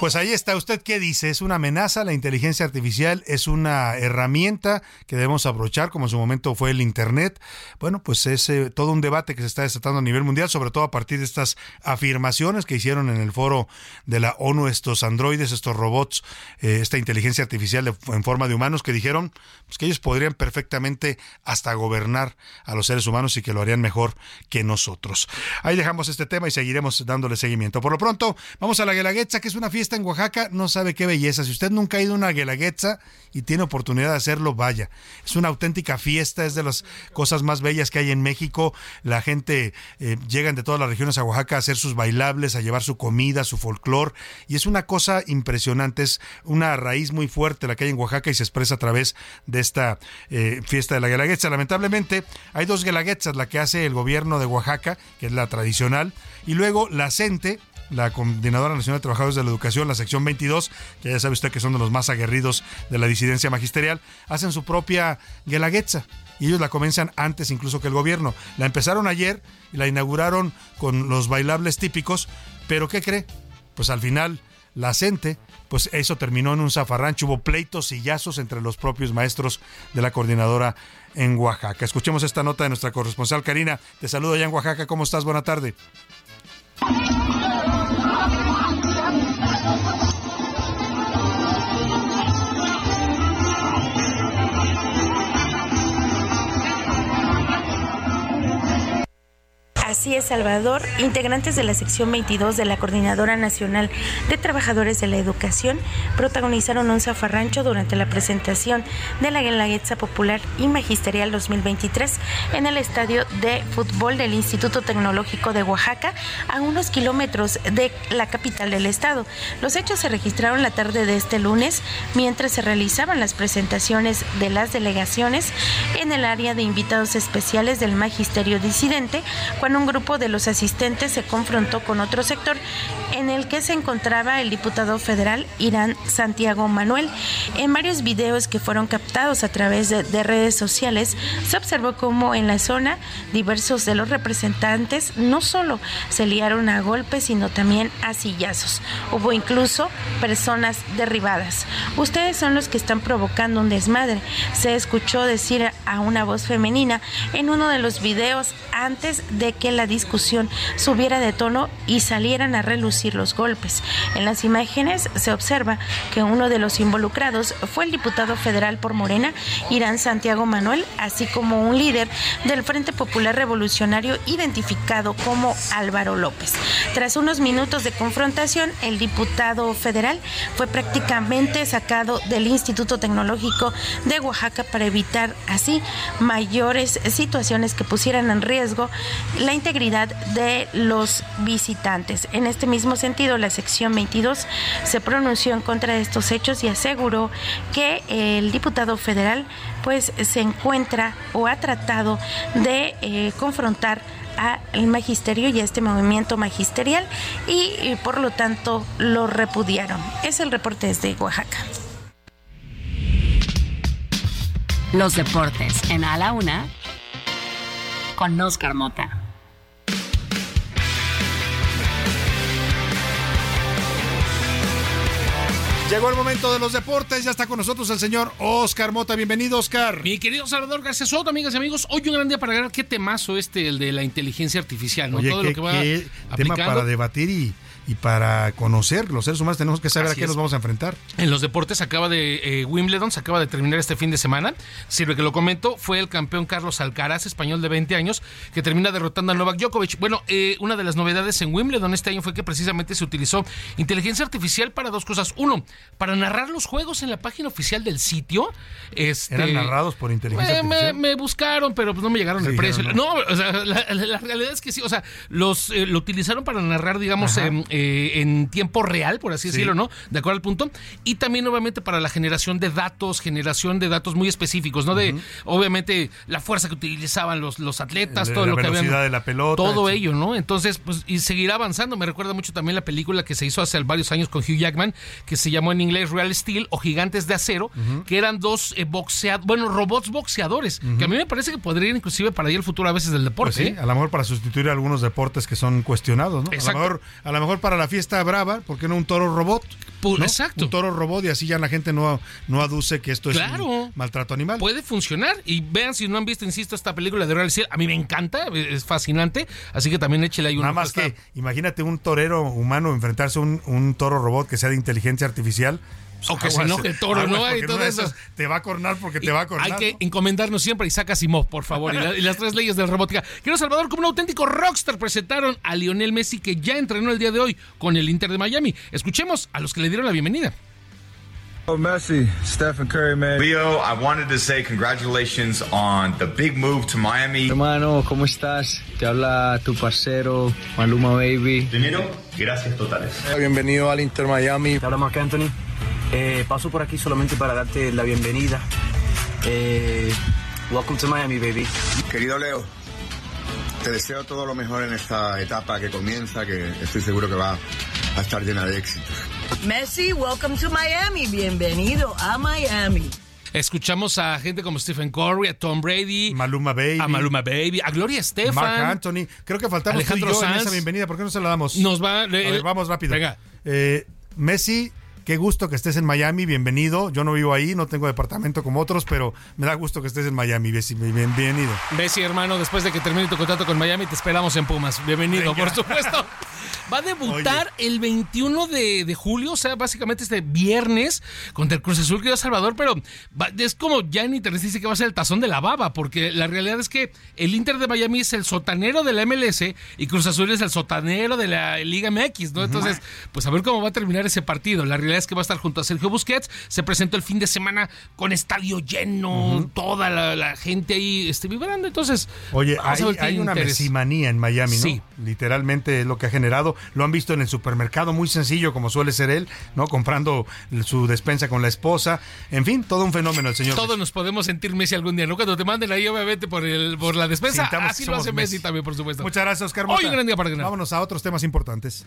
Pues ahí está. ¿Usted qué dice? ¿Es una amenaza la inteligencia artificial? ¿Es una herramienta que debemos aprovechar, como en su momento fue el Internet? Bueno, pues es eh, todo un debate que se está desatando a nivel mundial, sobre todo a partir de estas afirmaciones que hicieron en el foro de la ONU estos androides, estos robots, eh, esta inteligencia artificial de, en forma de humanos, que dijeron pues, que ellos podrían perfectamente hasta gobernar a los seres humanos y que lo harían mejor que nosotros. Ahí dejamos este tema y seguiremos dándole seguimiento. Por lo pronto, vamos a la Guelaguetza, que es una fiesta en Oaxaca. No sabe qué belleza. Si usted nunca ha ido a una Guelaguetza y tiene oportunidad de hacerlo, vaya. Es una auténtica fiesta, es de las cosas más bellas que hay en México. La gente eh, llegan de todas las regiones a Oaxaca a hacer sus bailables, a llevar su comida, su folclor, y es una cosa impresionante. Es una raíz muy fuerte la que hay en Oaxaca y se expresa a través de esta eh, fiesta de la Guelaguetza. Lamentablemente hay dos Guelaguetzas, la que hace el gobierno de Oaxaca, que es la tradicional, y luego la CENTE, la Coordinadora Nacional de Trabajadores de la Educación, la sección veintidós, que ya sabe usted que son de los más aguerridos de la disidencia magisterial, hacen su propia Guelaguetza. Y ellos la comienzan antes incluso que el gobierno. La empezaron ayer y la inauguraron con los bailables típicos. ¿Pero qué cree? Pues al final la CENTE, pues eso terminó en un zafarrancho. Hubo pleitos, sillazos entre los propios maestros de la coordinadora en Oaxaca. Escuchemos esta nota de nuestra corresponsal Karina. Te saludo allá en Oaxaca. ¿Cómo estás? Buena tarde. Así Así es, Salvador. Integrantes de la sección veintidós de la Coordinadora Nacional de Trabajadores de la Educación protagonizaron un zafarrancho durante la presentación de la Guelaguetza Popular y Magisterial dos mil veintitrés en el Estadio de Fútbol del Instituto Tecnológico de Oaxaca, a unos kilómetros de la capital del estado. Los hechos se registraron la tarde de este lunes, mientras se realizaban las presentaciones de las delegaciones en el área de invitados especiales del Magisterio Disidente, cuando un grupo de los asistentes se confrontó con otro sector en el que se encontraba el diputado federal Irán Santiago Manuel. En varios videos que fueron captados a través de, de redes sociales, se observó cómo en la zona diversos de los representantes no solo se liaron a golpes, sino también a sillazos. Hubo incluso personas derribadas. Ustedes son los que están provocando un desmadre, se escuchó decir a una voz femenina en uno de los videos antes de que la discusión subiera de tono y salieran a relucir los golpes. En las imágenes se observa que uno de los involucrados fue el diputado federal por Morena, Irán Santiago Manuel, así como un líder del Frente Popular Revolucionario identificado como Álvaro López. Tras unos minutos de confrontación, el diputado federal fue prácticamente sacado del Instituto Tecnológico de Oaxaca para evitar así mayores situaciones que pusieran en riesgo la integridad de los visitantes. En este mismo sentido, la sección veintidós se pronunció en contra de estos hechos y aseguró que el diputado federal pues se encuentra o ha tratado de eh, confrontar al magisterio y a este movimiento magisterial y, y por lo tanto lo repudiaron. Es el reporte desde Oaxaca. Los deportes en A la Una con Óscar Mota. Llegó el momento de los deportes, ya está con nosotros el señor Óscar Mota. Bienvenido, Óscar. Mi querido Salvador García Soto, amigas y amigos, hoy un gran día para ganar. Qué temazo este, el de la inteligencia artificial, ¿no? Oye, todo qué, lo que va qué tema para debatir y, y para conocer. Los seres humanos tenemos que saber Así a qué es. Nos vamos a enfrentar. En los deportes acaba de eh, Wimbledon, se acaba de terminar este fin de semana. Sirve que lo comento, fue el campeón Carlos Alcaraz, español de veinte años, que termina derrotando a Novak Djokovic. Bueno, eh, una de las novedades en Wimbledon este año fue que precisamente se utilizó inteligencia artificial para dos cosas. Uno, para narrar los juegos en la página oficial del sitio. Este, ¿Eran narrados por inteligencia eh, artificial? Me, me buscaron, pero pues no me llegaron sí, el precio. No, no o sea, la, la, la realidad es que sí, o sea, los eh, lo utilizaron para narrar, digamos, eh, eh, en tiempo real, por así sí. decirlo, ¿no? De acuerdo al punto. Y también, obviamente, para la generación de datos, generación de datos muy específicos, ¿no? De, uh-huh. obviamente, la fuerza que utilizaban los, los atletas, de, todo lo que habían. La velocidad de la pelota. Todo sí. ello, ¿no? Entonces, pues, y seguirá avanzando. Me recuerda mucho también la película que se hizo hace varios años con Hugh Jackman, que se llamó en inglés Real Steel o Gigantes de Acero, uh-huh. que eran dos eh, boxeadores, bueno, robots boxeadores, uh-huh. que a mí me parece que podría ir inclusive para ir al futuro a veces del deporte. Pues sí, ¿eh? A lo mejor para sustituir a algunos deportes que son cuestionados, ¿no? Exacto. A lo mejor, a lo mejor para la fiesta brava, ¿por qué no un toro robot? Pues, ¿no? Exacto. Un toro robot y así ya la gente no, no aduce que esto es claro. un maltrato animal. Puede funcionar y vean si no han visto, insisto, esta película de Real Steel, a mí me encanta, es fascinante, así que también échele ahí una. Nada más que imagínate un torero humano enfrentarse a un, un toro robot que sea de inteligencia artificial. O que se enoje el toro, ¿no? Y todo eso. Te va a cornar porque te va a cornar. Hay que encomendarnos siempre a Isaac Asimov, por favor. Y, la, y las tres leyes de la robótica. Querido Salvador, como un auténtico rockstar, presentaron a Lionel Messi, que ya entrenó el día de hoy con el Inter de Miami. Escuchemos a los que le dieron la bienvenida. Oh, Messi, Stephen Curry, man. Leo, I wanted to say congratulations on the big move to Miami. Hermano, ¿cómo estás? Te habla tu parcero, Maluma Baby. Dinero, gracias totales. Bienvenido al Inter Miami. Te habla Marc Anthony. Eh, paso por aquí solamente para darte la bienvenida. Eh, welcome to Miami, baby. Querido Leo, te deseo todo lo mejor en esta etapa que comienza, que estoy seguro que va a estar llena de éxitos. Messi, welcome to Miami. Bienvenido a Miami. Escuchamos a gente como Stephen Curry, a Tom Brady, Maluma Baby, a Maluma Baby, a Gloria Estefan, Marc Anthony. Creo que faltamos Alejandro tú y yo Sanz. En esa bienvenida. ¿Por qué no se la damos? Nos va. Le, a ver, vamos rápido. Venga. Eh, Messi. Qué gusto que estés en Miami, bienvenido. Yo no vivo ahí, no tengo departamento como otros, pero me da gusto que estés en Miami, Bessie, bienvenido. Bessie, hermano, después de que termine tu contrato con Miami, te esperamos en Pumas. Bienvenido, venga, por supuesto. Va a debutar Oye. el veintiuno de, de julio, o sea, básicamente este viernes, contra el Cruz Azul, que es Salvador, pero va, es como ya en internet dice que va a ser el tazón de la baba, porque la realidad es que el Inter de Miami es el sotanero de la M L S y Cruz Azul es el sotanero de la Liga M X, ¿no? Entonces, pues a ver cómo va a terminar ese partido. La realidad es que va a estar junto a Sergio Busquets, se presentó el fin de semana con estadio lleno, uh-huh. toda la, la gente ahí este, vibrando, entonces... Oye, hay, hay una mesimanía en Miami, ¿no? Sí. Literalmente es lo que ha generado, lo han visto en el supermercado, muy sencillo como suele ser él, ¿no? Comprando su despensa con la esposa, en fin, todo un fenómeno el señor. Todos Messi. Nos podemos sentir Messi algún día, ¿no? Cuando te manden ahí obviamente por, el, por la despensa, Sintamos así lo hace Messi, Messi también, por supuesto. Muchas gracias, Oscar Mota. Hoy un gran día para ganar. Vámonos a otros temas importantes.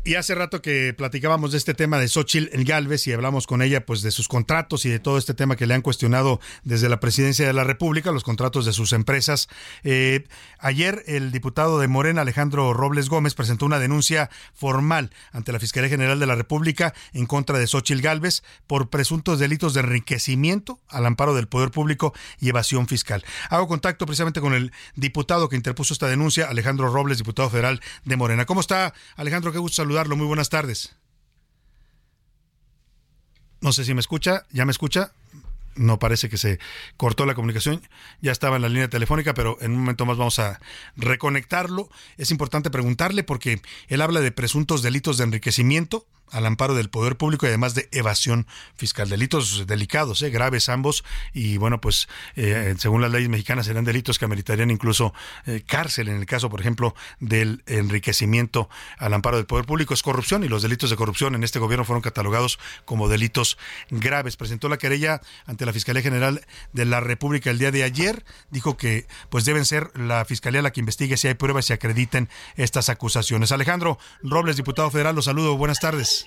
Y hace rato que platicábamos de este tema de Xóchitl Gálvez y hablamos con ella pues de sus contratos y de todo este tema que le han cuestionado desde la presidencia de la República, los contratos de sus empresas. Eh, ayer el diputado de Morena, Alejandro Robles Gómez, presentó una denuncia formal ante la Fiscalía General de la República en contra de Xóchitl Gálvez por presuntos delitos de enriquecimiento al amparo del poder público y evasión fiscal. Hago contacto precisamente con el diputado que interpuso esta denuncia, Alejandro Robles, diputado federal de Morena. ¿Cómo está, Alejandro? Qué gusto saludarlo. Saludarlo. Muy buenas tardes. No sé si me escucha, ¿ya me escucha? No, parece que se cortó la comunicación, ya estaba en la línea telefónica, pero en un momento más vamos a reconectarlo. Es importante preguntarle porque él habla de presuntos delitos de enriquecimiento al amparo del poder público y además de evasión fiscal. Delitos delicados, eh, graves ambos, y bueno, pues eh, según las leyes mexicanas serán delitos que ameritarían incluso eh, cárcel en el caso, por ejemplo, del enriquecimiento al amparo del poder público. Es corrupción y los delitos de corrupción en este gobierno fueron catalogados como delitos graves. Presentó la querella ante la Fiscalía General de la República el día de ayer. Dijo que pues deben ser la Fiscalía la que investigue si hay pruebas y se acrediten estas acusaciones. Alejandro Robles, diputado federal, los saludo. Buenas tardes.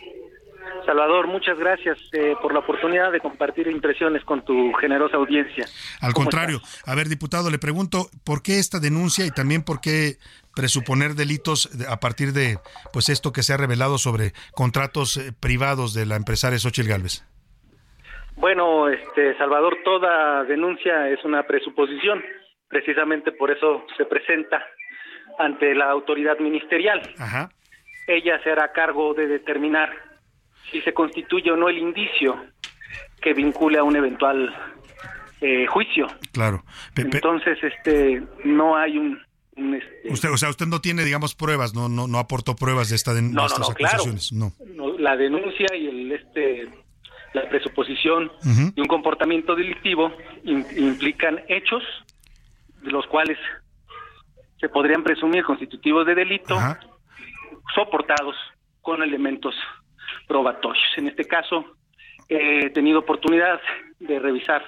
Salvador, muchas gracias eh, por la oportunidad de compartir impresiones con tu generosa audiencia. Al contrario. ¿Estás? A ver, diputado, le pregunto, ¿por qué esta denuncia y también por qué presuponer delitos a partir de pues esto que se ha revelado sobre contratos privados de la empresaria Xóchitl Gálvez? Bueno, este, Salvador, toda denuncia es una presuposición, precisamente por eso se presenta ante la autoridad ministerial. Ajá. Ella se hará cargo de determinar si se constituye o no el indicio que vincule a un eventual eh, juicio. Claro. Pe- pe- Entonces, este, no hay un... un este... Usted, o sea, usted no tiene, digamos, pruebas, no, no, no aportó pruebas de esta de no, estas no, no, acusaciones. Claro. No. No, la denuncia y el este, la presuposición uh-huh. de un comportamiento delictivo in- implican hechos de los cuales se podrían presumir constitutivos de delito, ajá, soportados con elementos probatorios. En este caso, eh, he tenido oportunidad de revisar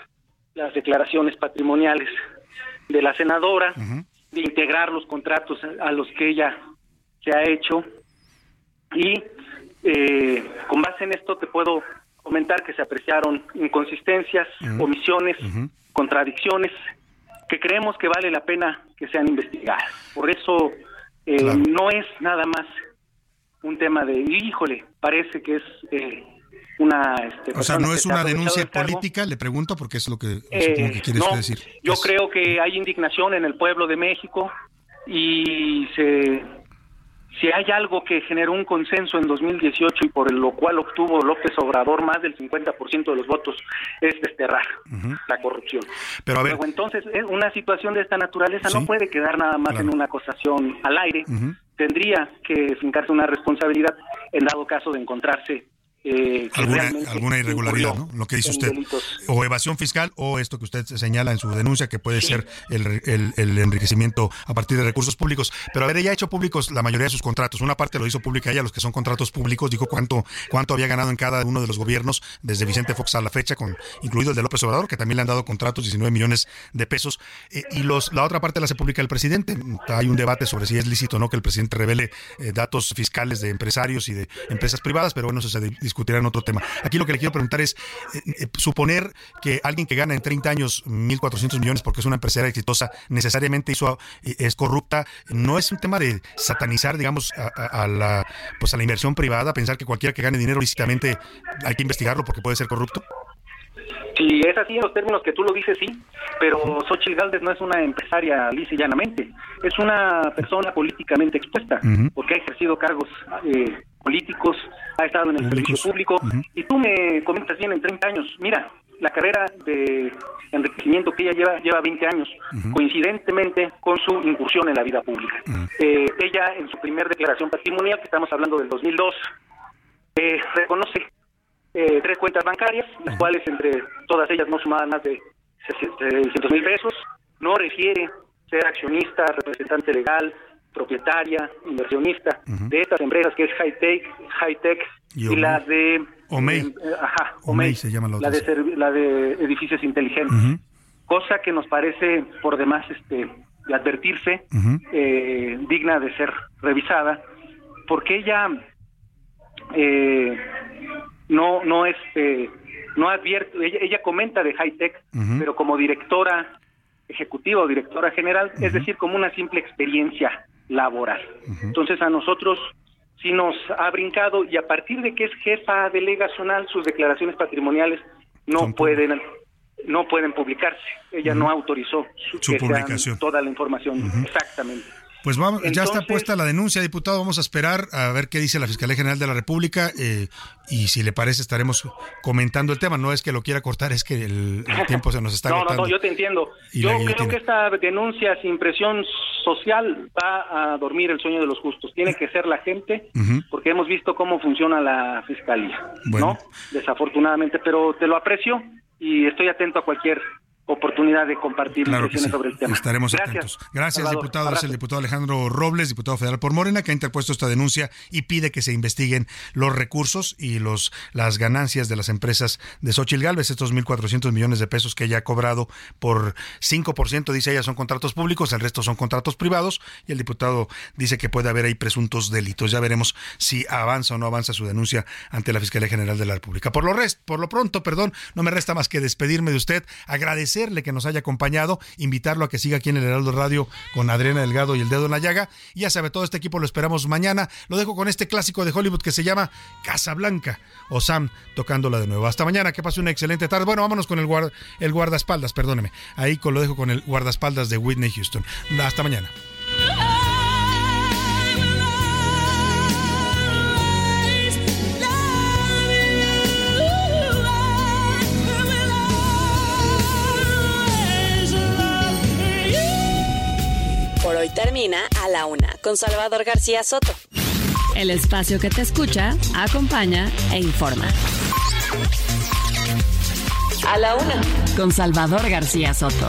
las declaraciones patrimoniales de la senadora, uh-huh. de integrar los contratos a los que ella se ha hecho, y eh, con base en esto te puedo comentar que se apreciaron inconsistencias, uh-huh. omisiones, uh-huh. contradicciones, que creemos que vale la pena que sean investigadas. Por eso eh, claro. no es nada más un tema de, híjole, parece que es eh, una... Este, o sea, ¿no es una denuncia política? Le pregunto porque es lo que, eh, que quiere no, usted decir. Yo es... creo que hay indignación en el pueblo de México y se, si hay algo que generó un consenso en dos mil dieciocho y por lo cual obtuvo López Obrador más del cincuenta por ciento de los votos, es desterrar uh-huh. la corrupción. Pero a ver... Pero entonces, una situación de esta naturaleza ¿sí? no puede quedar nada más claro. en una acusación al aire, uh-huh. tendría que fincarse una responsabilidad en dado caso de encontrarse eh, que alguna, alguna irregularidad, ¿no? Lo que dice usted, delitos. O evasión fiscal o esto que usted señala en su denuncia que puede sí. ser el, el, el enriquecimiento a partir de recursos públicos. Pero a ver, ella ha hecho públicos la mayoría de sus contratos, una parte lo hizo pública ella, los que son contratos públicos, dijo cuánto cuánto había ganado en cada uno de los gobiernos desde Vicente Fox a la fecha, con incluido el de López Obrador, que también le han dado contratos, diecinueve millones de pesos, eh, y los la otra parte la hace pública el presidente. Hay un debate sobre si es lícito o no que el presidente revele eh, datos fiscales de empresarios y de empresas privadas, pero bueno, eso se discute discutirán otro tema. Aquí lo que le quiero preguntar es, eh, eh, suponer que alguien que gana en treinta años mil cuatrocientos millones porque es una empresaria exitosa, necesariamente hizo, eh, es corrupta, ¿no es un tema de satanizar, digamos, a, a, a la pues a la inversión privada, pensar que cualquiera que gane dinero lícitamente hay que investigarlo porque puede ser corrupto? Si es así en los términos que tú lo dices, sí, pero Xóchitl Gálvez no es una empresaria lisa y llanamente, es una persona políticamente expuesta, uh-huh. porque ha ejercido cargos eh, políticos, ha estado en el servicio público, uh-huh. y tú me comentas bien en treinta años, mira, la carrera de enriquecimiento que ella lleva, lleva veinte años, uh-huh. coincidentemente con su incursión en la vida pública. Uh-huh. Eh, ella en su primer declaración patrimonial, que estamos hablando del dos mil dos, eh, reconoce Eh, tres cuentas bancarias, las uh-huh. cuales entre todas ellas no sumaban más de seiscientos mil pesos, no refiere ser accionista, representante legal, propietaria, inversionista uh-huh. de estas empresas que es Hightech, Hightech y, y la de Omey, eh, ajá, Omey, Omey se llama la, la de ser, la de edificios inteligentes, uh-huh. cosa que nos parece por demás este de advertirse, uh-huh. eh, digna de ser revisada, porque ella eh, No, no este, no advierte, ella, ella comenta de Hightech, uh-huh. pero como directora ejecutiva o directora general, uh-huh. es decir, como una simple experiencia laboral. Uh-huh. Entonces a nosotros sí nos ha brincado, y a partir de que es jefa delegacional, sus declaraciones patrimoniales no Son pueden no pueden publicarse. Ella uh-huh. no autorizó su, su que publicación. Toda la información, uh-huh. exactamente. Pues vamos, Entonces, ya está puesta la denuncia, diputado. Vamos a esperar a ver qué dice la Fiscalía General de la República eh, y si le parece estaremos comentando el tema. No es que lo quiera cortar, es que el, el tiempo se nos está agotando. No, no, no, yo te entiendo. Y yo creo tiene. que esta denuncia sin presión social va a dormir el sueño de los justos. Tiene que ser la gente, uh-huh. porque hemos visto cómo funciona la Fiscalía, bueno. ¿no? Desafortunadamente, pero te lo aprecio y estoy atento a cualquier oportunidad de compartir claro impresiones sí. sobre el tema. Estaremos Gracias. atentos. Gracias, Salvador, diputado. Es el diputado Alejandro Robles, diputado federal por Morena, que ha interpuesto esta denuncia y pide que se investiguen los recursos y los las ganancias de las empresas de Xóchitl Gálvez, estos mil cuatrocientos millones de pesos que ella ha cobrado por cinco por ciento, dice ella, son contratos públicos, el resto son contratos privados, y el diputado dice que puede haber ahí presuntos delitos. Ya veremos si avanza o no avanza su denuncia ante la Fiscalía General de la República. Por lo rest, por lo pronto, perdón, no me resta más que despedirme de usted, agradecer que nos haya acompañado, invitarlo a que siga aquí en el Heraldo Radio con Adriana Delgado y el dedo en la llaga. Y ya sabe, todo este equipo lo esperamos mañana. Lo dejo con este clásico de Hollywood que se llama Casablanca, o Sam tocándola de nuevo. Hasta mañana, que pase una excelente tarde. Bueno, vámonos con el, guarda, el guardaespaldas, perdóneme. Ahí con, lo dejo con el guardaespaldas de Whitney Houston. Hasta mañana. Hoy termina A la Una con Salvador García Soto. El espacio que te escucha, acompaña e informa. A la Una con Salvador García Soto.